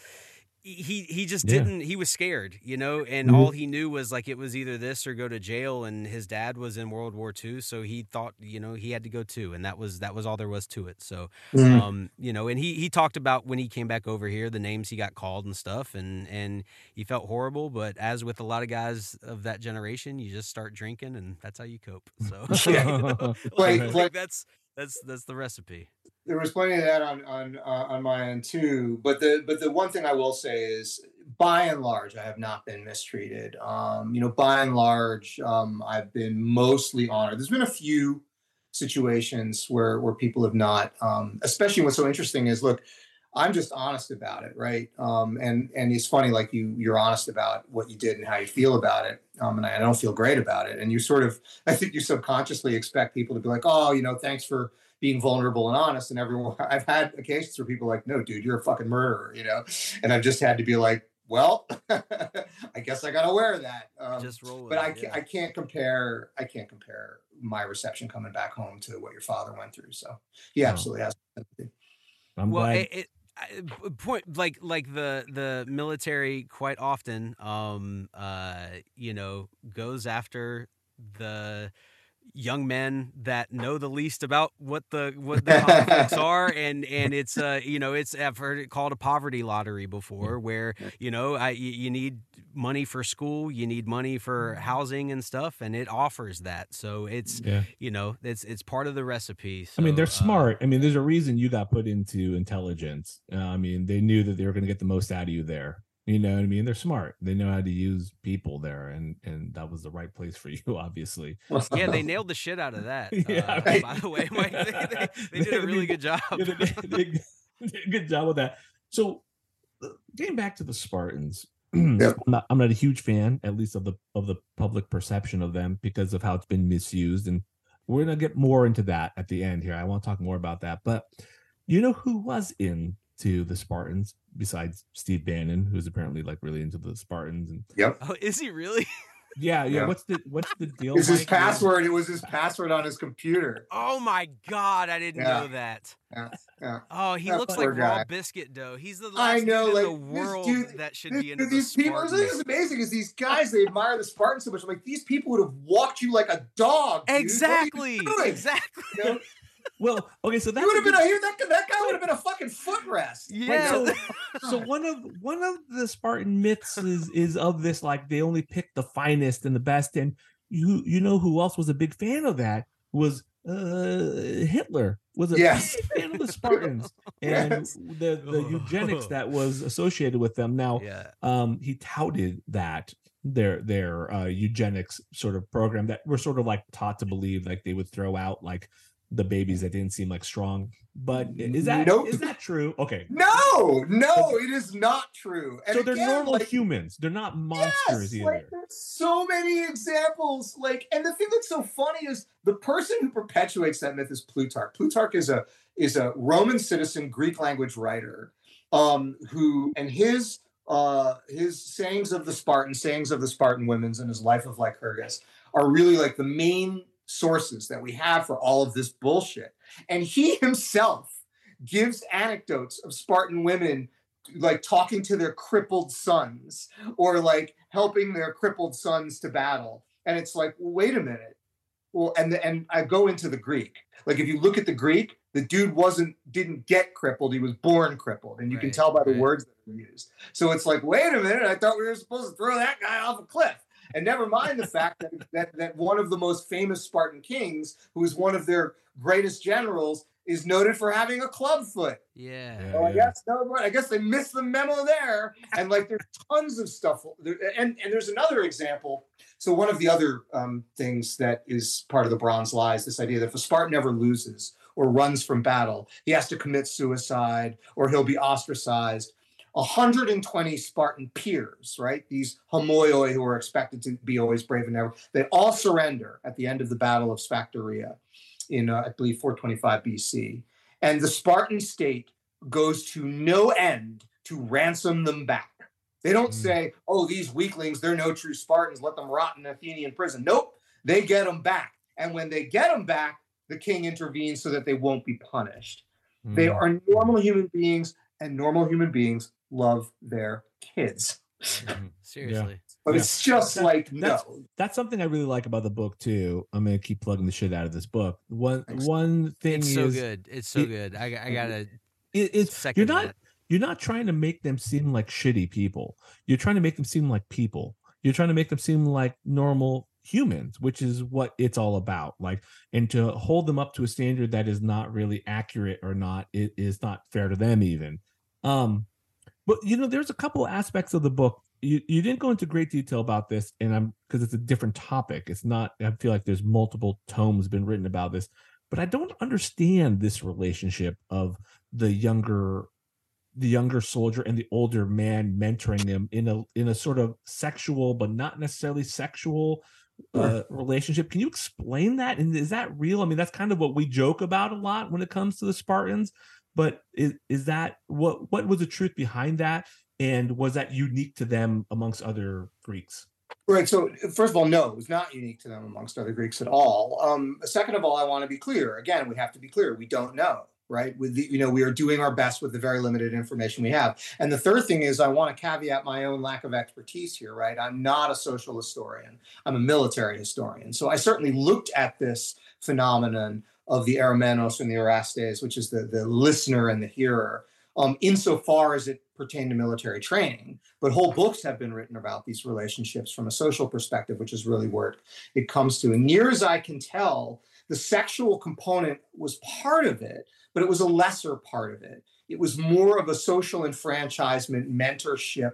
he he just yeah. didn't. He was scared, you know, and mm-hmm. all he knew was like it was either this or go to jail. And his dad was in World War Two, so he thought, you know, he had to go too, and that was that was all there was to it. So, mm-hmm. um, you know, and he he talked about when he came back over here, the names he got called and stuff, and and he felt horrible. But as with a lot of guys of that generation, you just start drinking, and that's how you cope. So, yeah, you know, like, like, like that's that's that's the recipe. There was plenty of that on on uh, on my end too, but the but the one thing I will say is, by and large, I have not been mistreated. Um, you know, by and large, um, I've been mostly honored. There's been a few situations where where people have not. Um, especially what's so interesting is, look, I'm just honest about it, right? Um, and and it's funny, like you you're honest about what you did and how you feel about it, um, and I don't feel great about it. And you sort of, I think you subconsciously expect people to be like, oh, you know, thanks for being vulnerable and honest. And everyone, I've had occasions where people are like, no, dude, you're a fucking murderer, you know? And I've just had to be like, well, I guess I got to wear that. Um, just roll with but it, I, yeah. I can't compare, I can't compare my reception coming back home to what your father went through. So he absolutely oh. has sympathy. I'm well, glad. It, it, point like like the the military quite often um uh you know goes after the young men that know the least about what the what the conflicts are, and and it's uh you know it's I've heard it called a poverty lottery before, where you know I you need money for school, you need money for housing and stuff, and it offers that. So it's yeah. you know it's it's part of the recipe. So, I mean, they're smart. Uh, I mean, there's a reason you got put into intelligence. Uh, I mean, they knew that they were going to get the most out of you there. You know what I mean? They're smart. They know how to use people there, and and that was the right place for you, obviously. Yeah, they nailed the shit out of that. Yeah, uh, right. By the way, Myke, they, they, they did a really good job. Yeah, they, they, they did a good job with that. So, getting back to the Spartans, yep. I'm, not, I'm not a huge fan, at least of the of the public perception of them, because of how it's been misused, and we're gonna get more into that at the end here. I want to talk more about that, but you know who was in to the Spartans besides Steve Bannon, who's apparently like really into the Spartans? And yep. Oh, is he really? Yeah, yeah. Yep. What's the what's the deal? It's his password. It was his password on his computer. Oh my god, I didn't yeah. know that. Yeah. Yeah. Oh, he that looks like raw biscuit dough. He's the last I know, like, in the world dude, that should this, be into the these people. It's amazing is these guys they admire the Spartans so much. I'm like, these people would have walked you like a dog. Dude. Exactly. Exactly. You know? Well, okay, so that would have been a here that that guy would have been a fucking footrest. Yeah. Right, so, so one of one of the Spartan myths is is of this, like they only picked the finest and the best. And you you know who else was a big fan of that was uh, Hitler was a yes. big fan of the Spartans and yes. the the eugenics that was associated with them. Now, yeah. um, he touted that. their their uh, eugenics sort of program that we're sort of like taught to believe, like they would throw out like the babies that didn't seem like strong. But is that nope. is that true? Okay. No, no, it is not true. And so they're again, normal like, humans. They're not monsters yes, either. Like, there's so many examples. Like, and the thing that's so funny is the person who perpetuates that myth is Plutarch. Plutarch is a is a Roman citizen, Greek language writer, um, who and his uh his sayings of the Spartan, sayings of the Spartan women's, and his life of Lycurgus are really like the main sources that we have for all of this bullshit. And he himself gives anecdotes of Spartan women like talking to their crippled sons or like helping their crippled sons to battle. And it's like, well, wait a minute. Well, and the, and I go into the Greek. Like if you look at the Greek, the dude wasn't didn't get crippled, he was born crippled. And you right, can tell by the right. words that were used. So it's like, wait a minute, I thought we were supposed to throw that guy off a cliff. And never mind the fact that, that that one of the most famous Spartan kings, who is one of their greatest generals, is noted for having a club foot. Yeah. yeah, so I, yeah. Guess, no, I guess they missed the memo there. And like there's tons of stuff. There, and, and there's another example. So one of the other um, things that is part of the Bronze Lie is this idea that if a Spartan ever loses or runs from battle, he has to commit suicide or he'll be ostracized. one hundred twenty Spartan peers, right? These homoioi who are expected to be always brave and ever, they all surrender at the end of the Battle of Sphacteria in, uh, I believe, four twenty-five B C. And the Spartan state goes to no end to ransom them back. They don't mm. say, oh, these weaklings, they're no true Spartans, let them rot in an Athenian prison. Nope, they get them back. And when they get them back, the king intervenes so that they won't be punished. Mm. They are normal human beings, and normal human beings love their kids. Mm-hmm. Seriously. Yeah. But yeah. it's just that, like, no. That's, that's something I really like about the book, too. I'm going to keep plugging the shit out of this book. One one thing it's is... It's so good. It's so it, good. I, I got to it, it's, second you're not that. You're not trying to make them seem like shitty people. You're trying to make them seem like people. You're trying to make them seem like normal humans, which is what it's all about. Like, and to hold them up to a standard that is not really accurate or not, it is not fair to them even. Um... But, you know, there's a couple aspects of the book. You you didn't go into great detail about this, and I'm because it's a different topic. It's not, I feel like there's multiple tomes been written about this, but I don't understand this relationship of the younger the younger soldier and the older man mentoring him in a in a sort of sexual, but not necessarily sexual uh, relationship. Can you explain that? And is that real? I mean, that's kind of what we joke about a lot when it comes to the Spartans. But is, is that what what was the truth behind that? And was that unique to them amongst other Greeks? Right. So first of all, no, it was not unique to them amongst other Greeks at all. Um, second of all, I want to be clear. Again, we have to be clear. We don't know. Right. With the, you know, we are doing our best with the very limited information we have. And the third thing is I want to caveat my own lack of expertise here. Right. I'm not a social historian. I'm a military historian. So I certainly looked at this phenomenon of the Eremenos and the Erastes, which is the, the listener and the hearer, um, insofar as it pertained to military training. But whole books have been written about these relationships from a social perspective, which is really where it comes to. And near as I can tell, the sexual component was part of it, but it was a lesser part of it. It was more of a social enfranchisement, mentorship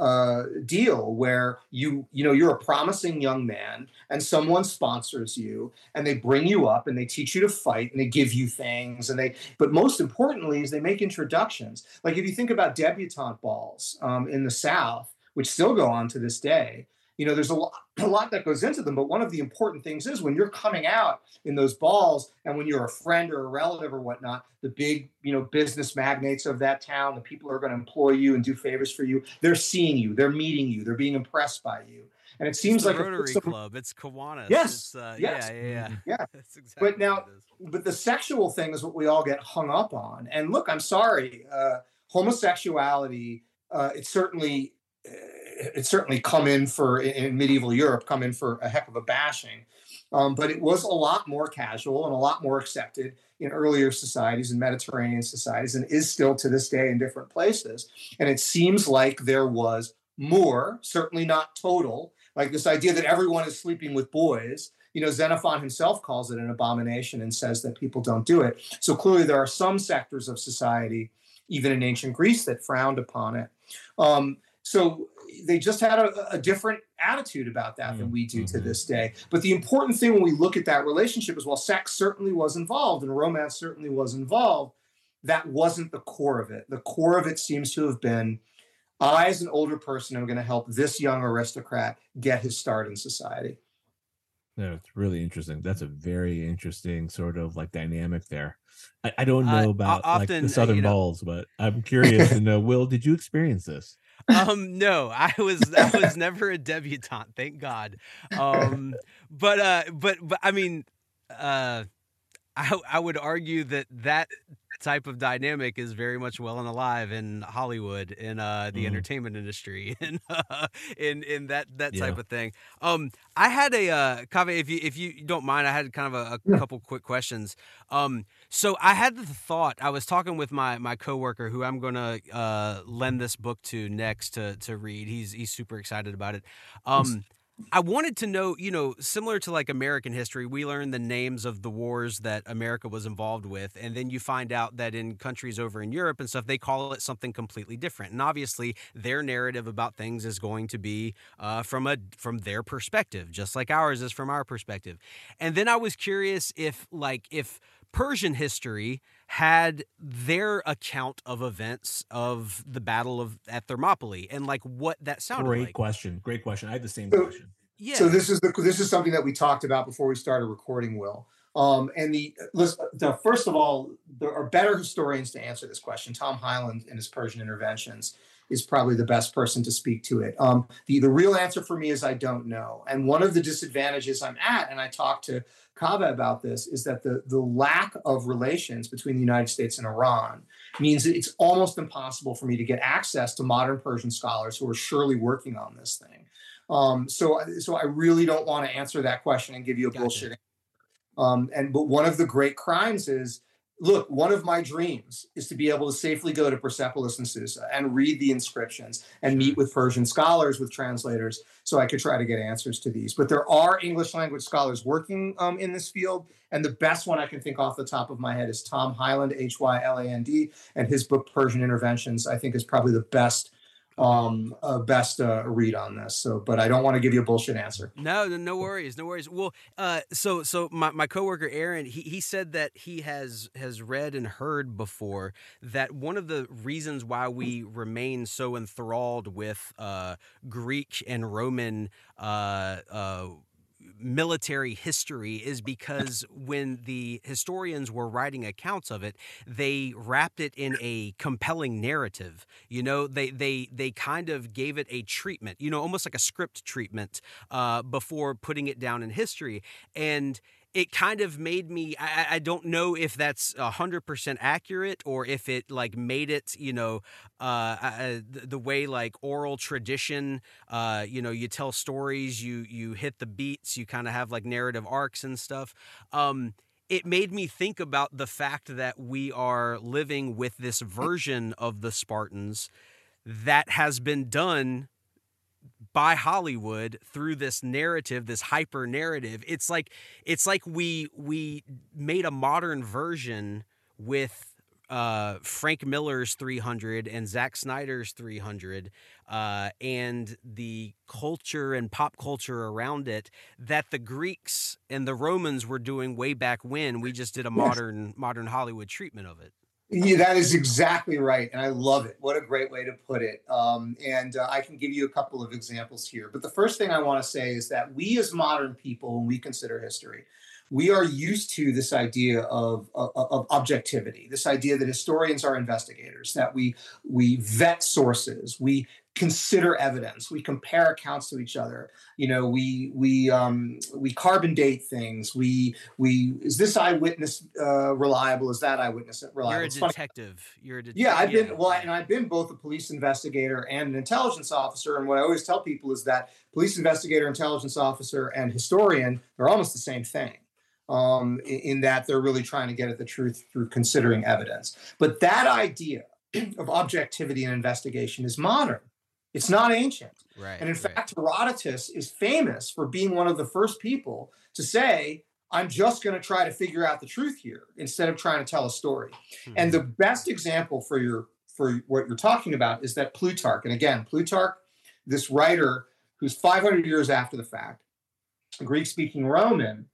uh, deal where you, you know, you're a promising young man and someone sponsors you and they bring you up and they teach you to fight and they give you things. And they, but most importantly is they make introductions. Like if you think about debutante balls um, in the South, which still go on to this day, you know, there's a lot, a lot that goes into them, but one of the important things is when you're coming out in those balls and when you're a friend or a relative or whatnot, the big, you know, business magnates of that town, the people who are going to employ you and do favors for you, they're seeing you, they're meeting you, they're being impressed by you. And it seems it's like the Rotary a, Club. It's Kiwanis. Yes. It's, uh, yes. Yeah. Yeah. Yeah. yeah. That's exactly but now, but the sexual thing is what we all get hung up on. And look, I'm sorry, uh, homosexuality, uh, it's certainly... Uh, It certainly come in for in medieval Europe, come in for a heck of a bashing, um, but it was a lot more casual and a lot more accepted in earlier societies and Mediterranean societies, and is still to this day in different places. And it seems like there was more, certainly not total, like this idea that everyone is sleeping with boys. You know, Xenophon himself calls it an abomination and says that people don't do it. So clearly, there are some sectors of society, even in ancient Greece, that frowned upon it. Um, so. They just had a, a different attitude about that than we do mm-hmm. to this day. But the important thing when we look at that relationship is, while sex certainly was involved and romance certainly was involved, that wasn't the core of it. The core of it seems to have been, I, as an older person, am going to help this young aristocrat get his start in society. No, it's really interesting. That's a very interesting sort of like dynamic there. I, I don't know uh, about often, like the Southern you know, balls, but I'm curious to know, Will, did you experience this? um no I was I was never a debutante, thank God. um but uh but but I mean uh I I would argue that that type of dynamic is very much well and alive in Hollywood, in uh the mm. entertainment industry, and in, uh, in in that that yeah. type of thing. um I had a uh Kaveh, if you if you don't mind, I had kind of a, a yeah. couple quick questions. um So I had the thought, I was talking with my my coworker who I'm going to uh, lend this book to next to to read. He's he's super excited about it. Um, I wanted to know, you know, similar to like American history, we learn the names of the wars that America was involved with. And then you find out that in countries over in Europe and stuff, they call it something completely different. And obviously their narrative about things is going to be uh, from a from their perspective, just like ours is from our perspective. And then I was curious if like if. Persian history had their account of events of the battle of at Thermopylae, and like what that sounded like. Great question. Great question. I had the same so, question. Yeah. So this is the, this is something that we talked about before we started recording, Will. Um, and the, the first of all, there are better historians to answer this question. Tom Holland in his Persian Interventions is probably the best person to speak to it. Um, the, the real answer for me is I don't know. And one of the disadvantages I'm at, and I talked to Kaveh about this, is that the, the lack of relations between the United States and Iran means that it's almost impossible for me to get access to modern Persian scholars who are surely working on this thing. Um, so, so I really don't want to answer that question and give you a Gotcha. bullshit answer. Um, and, but one of the great crimes is, look, one of my dreams is to be able to safely go to Persepolis and Susa and read the inscriptions and meet with Persian scholars, with translators, so I could try to get answers to these. But there are English language scholars working um, in this field. And the best one I can think off the top of my head is Tom Hyland, H Y L A N D. And his book, Persian Interventions, I think is probably the best um uh, best uh, read on this. So, but I don't want to give you a bullshit answer. No, no worries, no worries. Well, uh, so so my my coworker Aaron, he he said that he has has read and heard before that one of the reasons why we remain so enthralled with uh Greek and Roman uh uh military history is because when the historians were writing accounts of it, they wrapped it in a compelling narrative. You know, they they they kind of gave it a treatment, you know, almost like a script treatment uh, before putting it down in history. And it kind of made me, I, I don't know if that's one hundred percent accurate or if it like made it, you know, uh, I, the way like oral tradition, uh, you know, you tell stories, you you hit the beats, you kind of have like narrative arcs and stuff. Um, it made me think about the fact that we are living with this version of the Spartans that has been done by Hollywood through this narrative, this hyper narrative. It's like it's like we we made a modern version with uh, Frank Miller's three hundred and Zack Snyder's three hundred uh, and the culture and pop culture around it that the Greeks and the Romans were doing way back when. We just did a modern modern Hollywood treatment of it. Yeah, that is exactly right. And I love it. What a great way to put it. Um, and uh, I can give you a couple of examples here. But the first thing I want to say is that we as modern people, when we consider history, we are used to this idea of, of, of objectivity, this idea that historians are investigators, that we we vet sources, we consider evidence, we compare accounts to each other. You know, we we um, we carbon date things. We we is this eyewitness uh, reliable? Is that eyewitness reliable? You're a it's detective. Funny. You're a detective. Yeah, I've yeah. been well, and I've been both a police investigator and an intelligence officer. And what I always tell people is that police investigator, intelligence officer, and historian are almost the same thing. Um, in that they're really trying to get at the truth through considering evidence. But that idea of objectivity and investigation is modern. It's not ancient. Right, and in right. fact, Herodotus is famous for being one of the first people to say, I'm just going to try to figure out the truth here instead of trying to tell a story. Hmm. And the best example for your for what you're talking about is that Plutarch, and again, Plutarch, this writer who's five hundred years after the fact, a Greek-speaking Roman,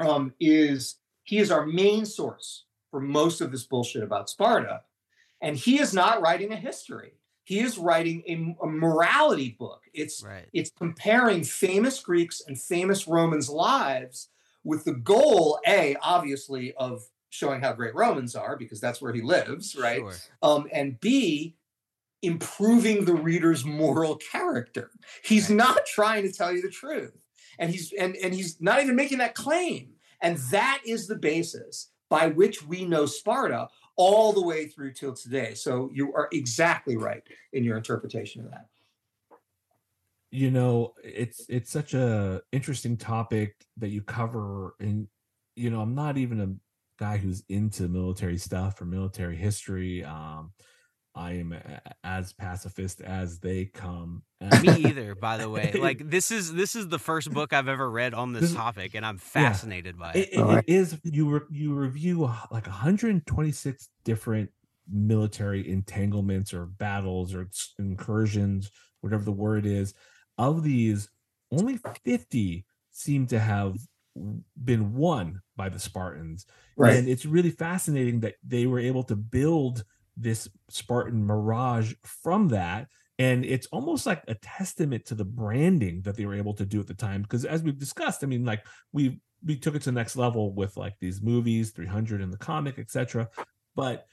Um, is he is our main source for most of this bullshit about Sparta. And he is not writing a history. He is writing a, a morality book. It's, right. it's comparing famous Greeks and famous Romans' lives with the goal, A, obviously, of showing how great Romans are, because that's where he lives, right? Sure. Um, and B, improving the reader's moral character. He's right. not trying to tell you the truth. And he's and, and he's not even making that claim. And that is the basis by which we know Sparta all the way through till today. So you are exactly right in your interpretation of that. You know, it's it's such a interesting topic that you cover. And, you know, I'm not even a guy who's into military stuff or military history. Um, I am as pacifist as they come. And me either, by the way. Like this is this is the first book I've ever read on this topic, and I'm fascinated yeah. by it. It, it, it is you re, you review like one hundred twenty-six different military entanglements or battles or incursions, whatever the word is. Of these, only fifty seem to have been won by the Spartans, right. and it's really fascinating that they were able to build this Spartan mirage from that. And it's almost like a testament to the branding that they were able to do at the time. Because as we've discussed, I mean, like we we took it to the next level with like these movies, three hundred and the comic, et cetera. But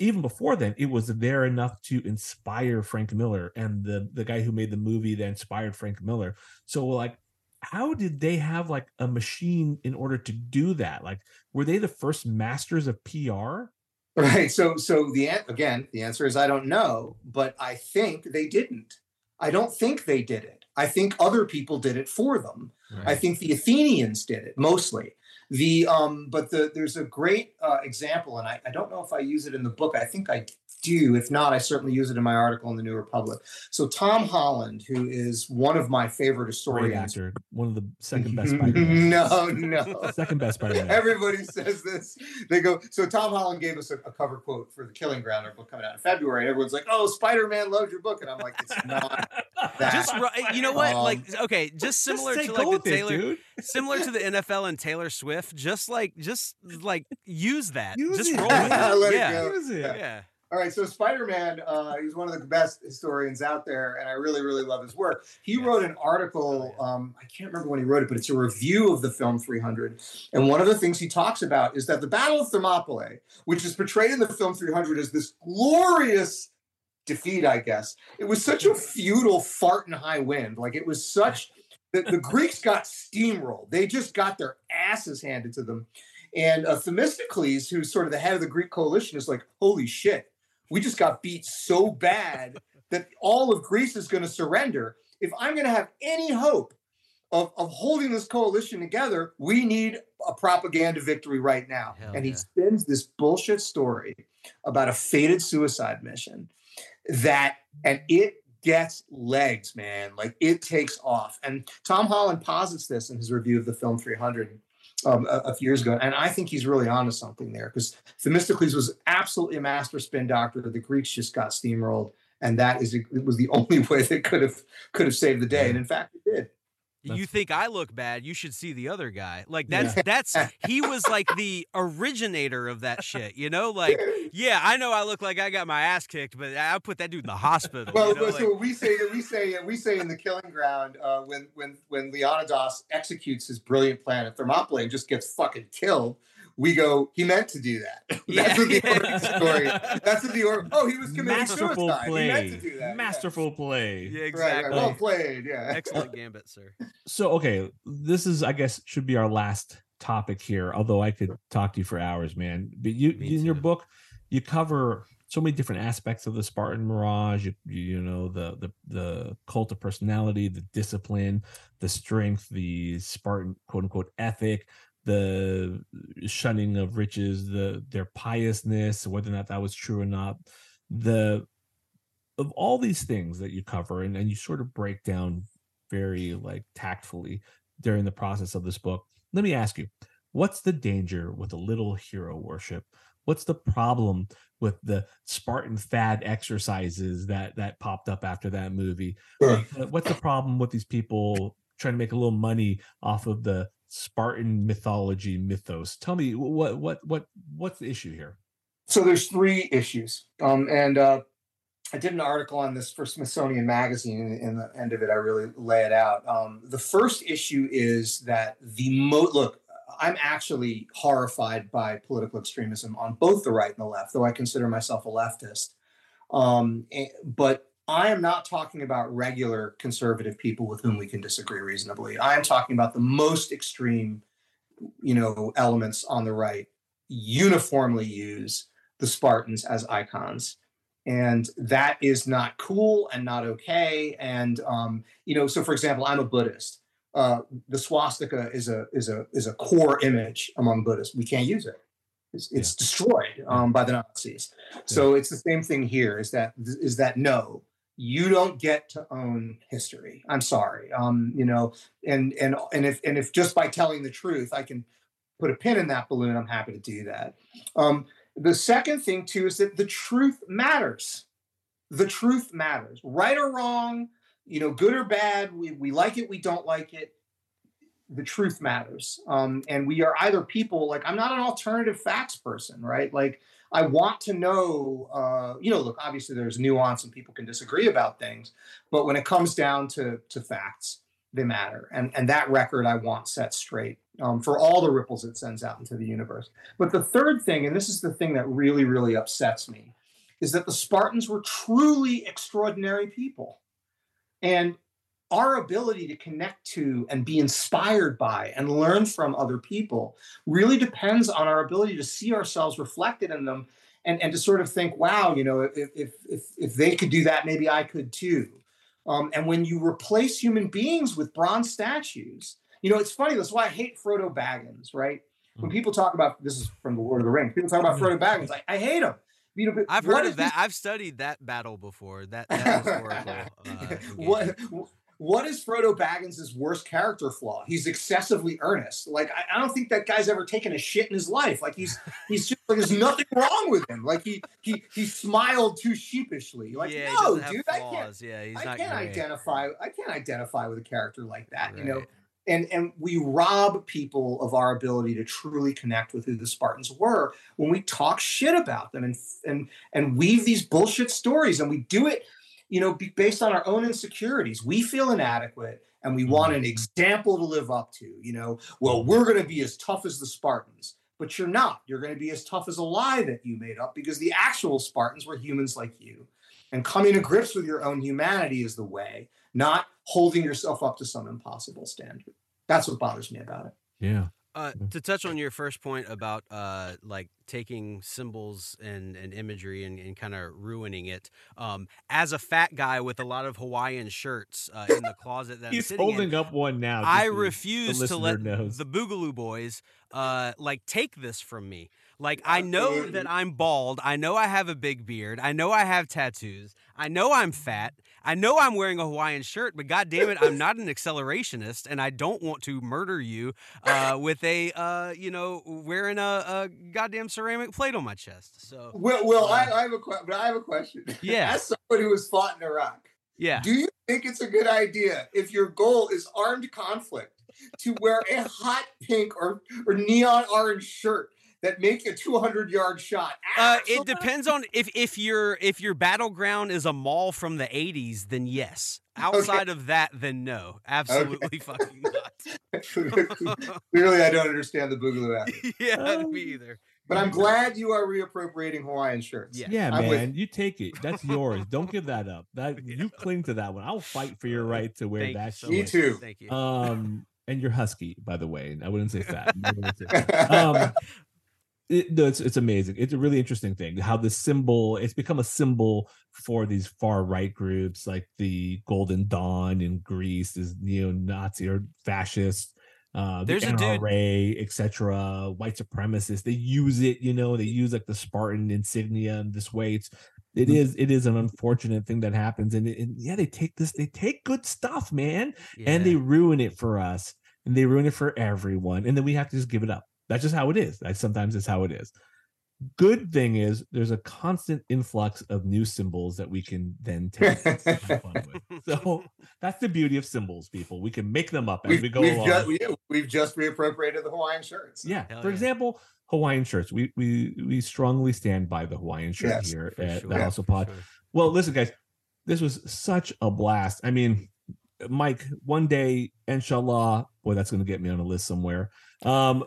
even before then, it was there enough to inspire Frank Miller and the, the guy who made the movie that inspired Frank Miller. So like, how did they have like a machine in order to do that? Like, were they the first masters of P R? Right. So, so the again, the answer is I don't know, but I think they didn't. I don't think they did it. I think other people did it for them. Right. I think the Athenians did it mostly. The um, but the there's a great uh, example, and I, I don't know if I use it in the book. I think I do. If not, I certainly use it in my article in the New Republic. So Tom Holland, who is one of my favorite historians, actor, one of the second best Spider-Man. No, no, second best Spider-Man. Everybody says this. They go. So Tom Holland gave us a, a cover quote for The Killing Ground, our book coming out in February. Everyone's like, "Oh, Spider-Man loved your book," and I'm like, "It's not." That. Just you know what? Um, like okay, just similar just to like the Taylor, it, similar to the N F L and Taylor Swift. Just like, just like, use that. Use just it. roll with it. Let yeah. it go. Use it. Yeah. All right, so Spider-Man, uh, he's one of the best historians out there, and I really, really love his work. He yes. wrote an article, um, I can't remember when he wrote it, but it's a review of the film three hundred. And one of the things he talks about is that the Battle of Thermopylae, which is portrayed in the film three hundred as this glorious defeat, I guess, it was such a feudal fart in high wind. Like, it was such... The, the Greeks got steamrolled. They just got their asses handed to them. And uh, Themistocles, who's sort of the head of the Greek coalition, is like, holy shit. We just got beat so bad that all of Greece is going to surrender. If I'm going to have any hope of, of holding this coalition together, we need a propaganda victory right now. Hell and yeah. he spins this bullshit story about a fated suicide mission that, and it gets legs, man. Like, it takes off. And Tom Holland posits this in his review of the film three hundred. Um, a, a few years ago. And I think he's really onto something there, because Themistocles was absolutely a master spin doctor. The Greeks just got steamrolled. And that is, it was the only way that could have, could have saved the day. And in fact, it did. You think I look bad, you should see the other guy. Like, that's, yeah. that's, he was like the originator of that shit, you know? Like, yeah, I know I look like I got my ass kicked, but I put that dude in the hospital. Well, you know? so like, we say that we say, we say in The Killing Ground, uh, when, when, when Leonidas executes his brilliant plan at Thermopylae and just gets fucking killed, we go, he meant to do that. That's yeah. what the origin story is. That's what the origin Oh, he was committing Masterful suicide. Play. He meant to do that. Masterful yeah. play. Yeah, exactly. Right, right. Well played, yeah. Excellent gambit, sir. So, okay, this is, I guess, should be our last topic here, although I could talk to you for hours, man. But you, in your book, you cover so many different aspects of the Spartan mirage, you, you know, the, the, the cult of personality, the discipline, the strength, the Spartan, quote-unquote, ethic, the shunning of riches, the their piousness, whether or not that was true or not, the of all these things that you cover and, and you sort of break down very like tactfully during the process of this book. Let me ask you, what's the danger with a little hero worship? What's the problem with the Spartan fad exercises that that popped up after that movie? What's the problem with these people trying to make a little money off of the Spartan mythology mythos? Tell me what what what what's the issue here? So there's three issues, um, and uh, I did an article on this for Smithsonian Magazine. In the end of it, I really lay it out. Um, the first issue is that the mo- look. I'm actually horrified by political extremism on both the right and the left, though I consider myself a leftist. Um, but I am not talking about regular conservative people with whom we can disagree reasonably. I am talking about the most extreme, you know, elements on the right uniformly use the Spartans as icons. And that is not cool and not okay. And, um, you know, so for example, I'm a Buddhist. Uh, the swastika is a, is a, is a core image among Buddhists. We can't use it. It's, it's yeah. destroyed um, by the Nazis. Yeah. So it's the same thing here is that, is that no, you don't get to own history. I'm sorry. Um, you know, and, and, and if, and if just by telling the truth, I can put a pin in that balloon, I'm happy to do that. Um, the second thing too, is that the truth matters. The truth matters, right or wrong, you know, good or bad. We, we like it. We don't like it. The truth matters. Um, and we are either people, like, I'm not an alternative facts person, right? Like, I want to know, uh, you know, look, obviously there's nuance and people can disagree about things, but when it comes down to, to facts, they matter. And, and that record I want set straight um, for all the ripples it sends out into the universe. But the third thing, and this is the thing that really, really upsets me, is that the Spartans were truly extraordinary people. And our ability to connect to and be inspired by and learn from other people really depends on our ability to see ourselves reflected in them and, and to sort of think, wow, you know, if, if, if, if they could do that, maybe I could too. Um, and when you replace human beings with bronze statues, you know, it's funny. That's why I hate Frodo Baggins, right? Mm-hmm. When people talk about, this is from The Lord of the Rings, people talk about Frodo Baggins, I, I hate him. You know, I've heard of that. This... I've studied that battle before. That, that was horrible. Uh, what, What is Frodo Baggins' worst character flaw? He's excessively earnest. Like, I, I don't think that guy's ever taken a shit in his life. Like, he's he's just like, there's nothing wrong with him. Like, he he he smiled too sheepishly. Like, yeah, no, dude, I can't. Yeah, he's I not can't great. identify. I can't identify with a character like that. Right. You know, And, and we rob people of our ability to truly connect with who the Spartans were when we talk shit about them and and and weave these bullshit stories. And we do it, you know, based on our own insecurities. We feel inadequate and we want an example to live up to. You know, well, we're going to be as tough as the Spartans, but you're not. You're going to be as tough as a lie that you made up, because the actual Spartans were humans like you. And coming to grips with your own humanity is the way, not holding yourself up to some impossible standard. That's what bothers me about it. Yeah. Uh, to touch on your first point about uh, like taking symbols and, and imagery and, and kind of ruining it, um, as a fat guy with a lot of Hawaiian shirts uh, in the closet that I'm sitting in, he's holding up one now. I refuse to let the Boogaloo Boys uh, like take this from me. Like, I know that I'm bald. I know I have a big beard. I know I have tattoos. I know I'm fat. I know I'm wearing a Hawaiian shirt, but God damn it, I'm not an accelerationist, and I don't want to murder you uh, with a, uh, you know, wearing a, a goddamn ceramic plate on my chest. So, Well, well uh, I, I, have a que- but I have a question. Yeah. As someone who has fought in Iraq, yeah. do you think it's a good idea, if your goal is armed conflict, to wear a hot pink or, or neon orange shirt that make a two hundred yard shot? Uh, it depends on if, if your if your battleground is a mall from the eighties, then yes. Outside okay. of that, then no. Absolutely okay. fucking not. Clearly, I don't understand the Boogaloo act. Yeah, um, me either. But I'm glad you are reappropriating Hawaiian shirts. Yeah, yeah man, with... you take it. That's yours. Don't give that up. That you cling to that one. I'll fight for your right to wear Thank that. So me much. Too. Thank you. Um, and you're husky, by the way. I wouldn't say fat. I wouldn't say fat. Um, It, no, it's it's amazing. It's a really interesting thing how the symbol, it's become a symbol for these far right groups, like the Golden Dawn in Greece is neo-Nazi or fascist. Uh, There's the N R A, et cetera. White supremacists. They use it, you know. They use like the Spartan insignia in this way. It's it is it is an unfortunate thing that happens, and, and yeah, they take this. They take good stuff, man, yeah. and they ruin it for us, and they ruin it for everyone, and then we have to just give it up. That's just how it is. That's sometimes it's how it is. Good thing is there's a constant influx of new symbols that we can then take fun with. So that's the beauty of symbols, people. We can make them up as we've, we go we've along. Just, we, we've just reappropriated the Hawaiian shirts. Yeah. Hell for yeah. example, Hawaiian shirts. We we we strongly stand by the Hawaiian shirt yes, here at sure. the House of Pod. Sure. Well, listen, guys, this was such a blast. I mean, Myke, one day, inshallah, boy, that's going to get me on a list somewhere. Um,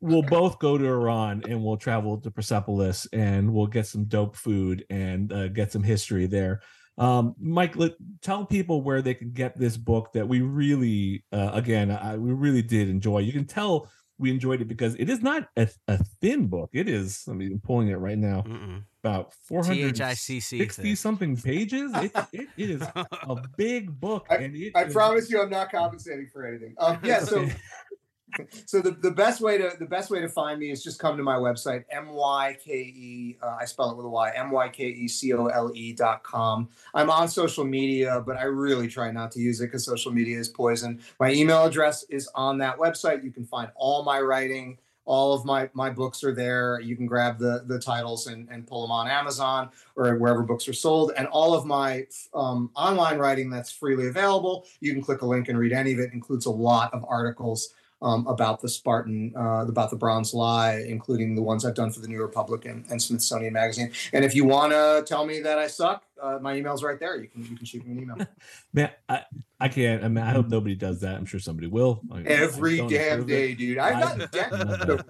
We'll both go to Iran and we'll travel to Persepolis and we'll get some dope food and uh, get some history there. Um, Myke, let, tell people where they can get this book that we really, uh, again, I, we really did enjoy. You can tell we enjoyed it because it is not a, a thin book. It is, I mean, I'm pulling it right now, Mm-mm. about four hundred sixty something pages. It, it, it is a big book. I, and it I is, promise you I'm not compensating for anything. Um, yeah, so... So the, the best way to the best way to find me is just come to my website, M Y K E, uh, I spell it with a Y, M Y K E C O L E dot com. I'm on social media, but I really try not to use it because social media is poison. My email address is on that website. You can find all my writing. All of my, my books are there. You can grab the, the titles and, and pull them on Amazon or wherever books are sold. And all of my um, online writing that's freely available, you can click a link and read any of it. It includes a lot of articles Um, about the Spartan, uh, about the Bronze Lie, including the ones I've done for the New Republic and, and Smithsonian Magazine. And if you want to tell me that I suck, uh, my email's right there. You can you can shoot me an email. Man, I, I can't. I mean, I hope nobody does that. I'm sure somebody will. I, Every I damn day, it. dude. I've gotten dead.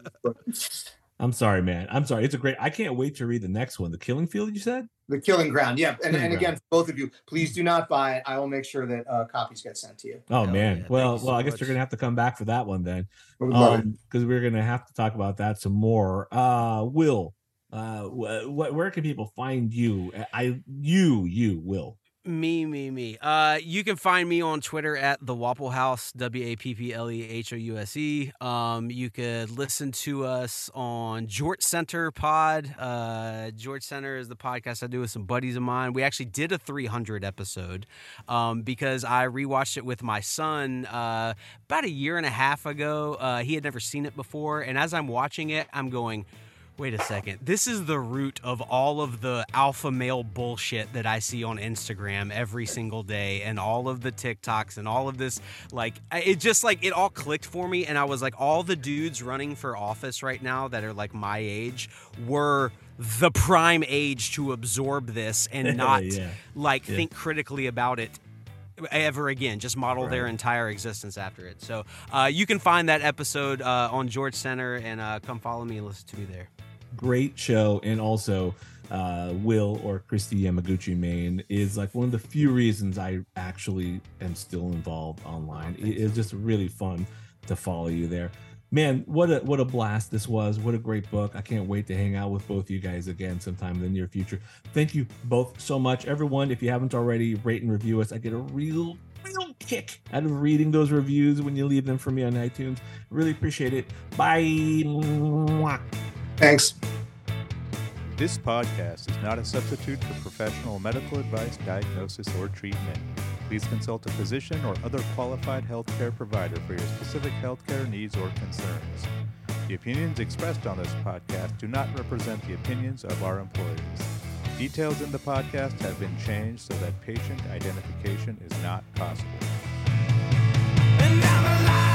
I'm sorry, man. I'm sorry. It's a great. I can't wait to read the next one. The Killing Field, you said? The Killing Ground. Yeah. And, and again, both of you, please do not buy it. I will make sure that uh, copies get sent to you. Oh, Hell man. Yeah. Well, well, so I guess much. You're going to have to come back for that one then, because um, we're going to have to talk about that some more. Uh, Will, uh, wh- where can people find you? I, you, you, Will. Me, me, me. Uh, you can find me on Twitter at the Wapple House, W A P P L E H O U S E. Um, you could listen to us on Jort Center Pod. Uh, Jort Center is the podcast I do with some buddies of mine. We actually did a three hundred episode um, because I rewatched it with my son uh, about a year and a half ago. Uh, he had never seen it before. And as I'm watching it, I'm going, Wait a second. This is the root of all of the alpha male bullshit that I see on Instagram every single day, and all of the TikToks and all of this. Like, it just like it all clicked for me. And I was like, all the dudes running for office right now that are like my age were the prime age to absorb this and not yeah. like yeah. think critically about it ever again, just model right. their entire existence after it. So uh, you can find that episode uh, on George Center, and uh, come follow me and listen to me there. Great show. And also uh, Will, or Kristi Yamaguccimane, is like one of the few reasons I actually am still involved online. Oh, it, it's just really fun to follow you there. Man, what a what a blast this was. What a great book. I can't wait to hang out with both you guys again sometime in the near future. Thank you both so much. Everyone, if you haven't already, rate and review us. I get a real, real kick out of reading those reviews when you leave them for me on iTunes. Really appreciate it. Bye. Thanks. This podcast is not a substitute for professional medical advice, diagnosis, or treatment. Please consult a physician or other qualified healthcare provider for your specific healthcare needs or concerns. The opinions expressed on this podcast do not represent the opinions of our employees. Details in the podcast have been changed so that patient identification is not possible. And I'm alive.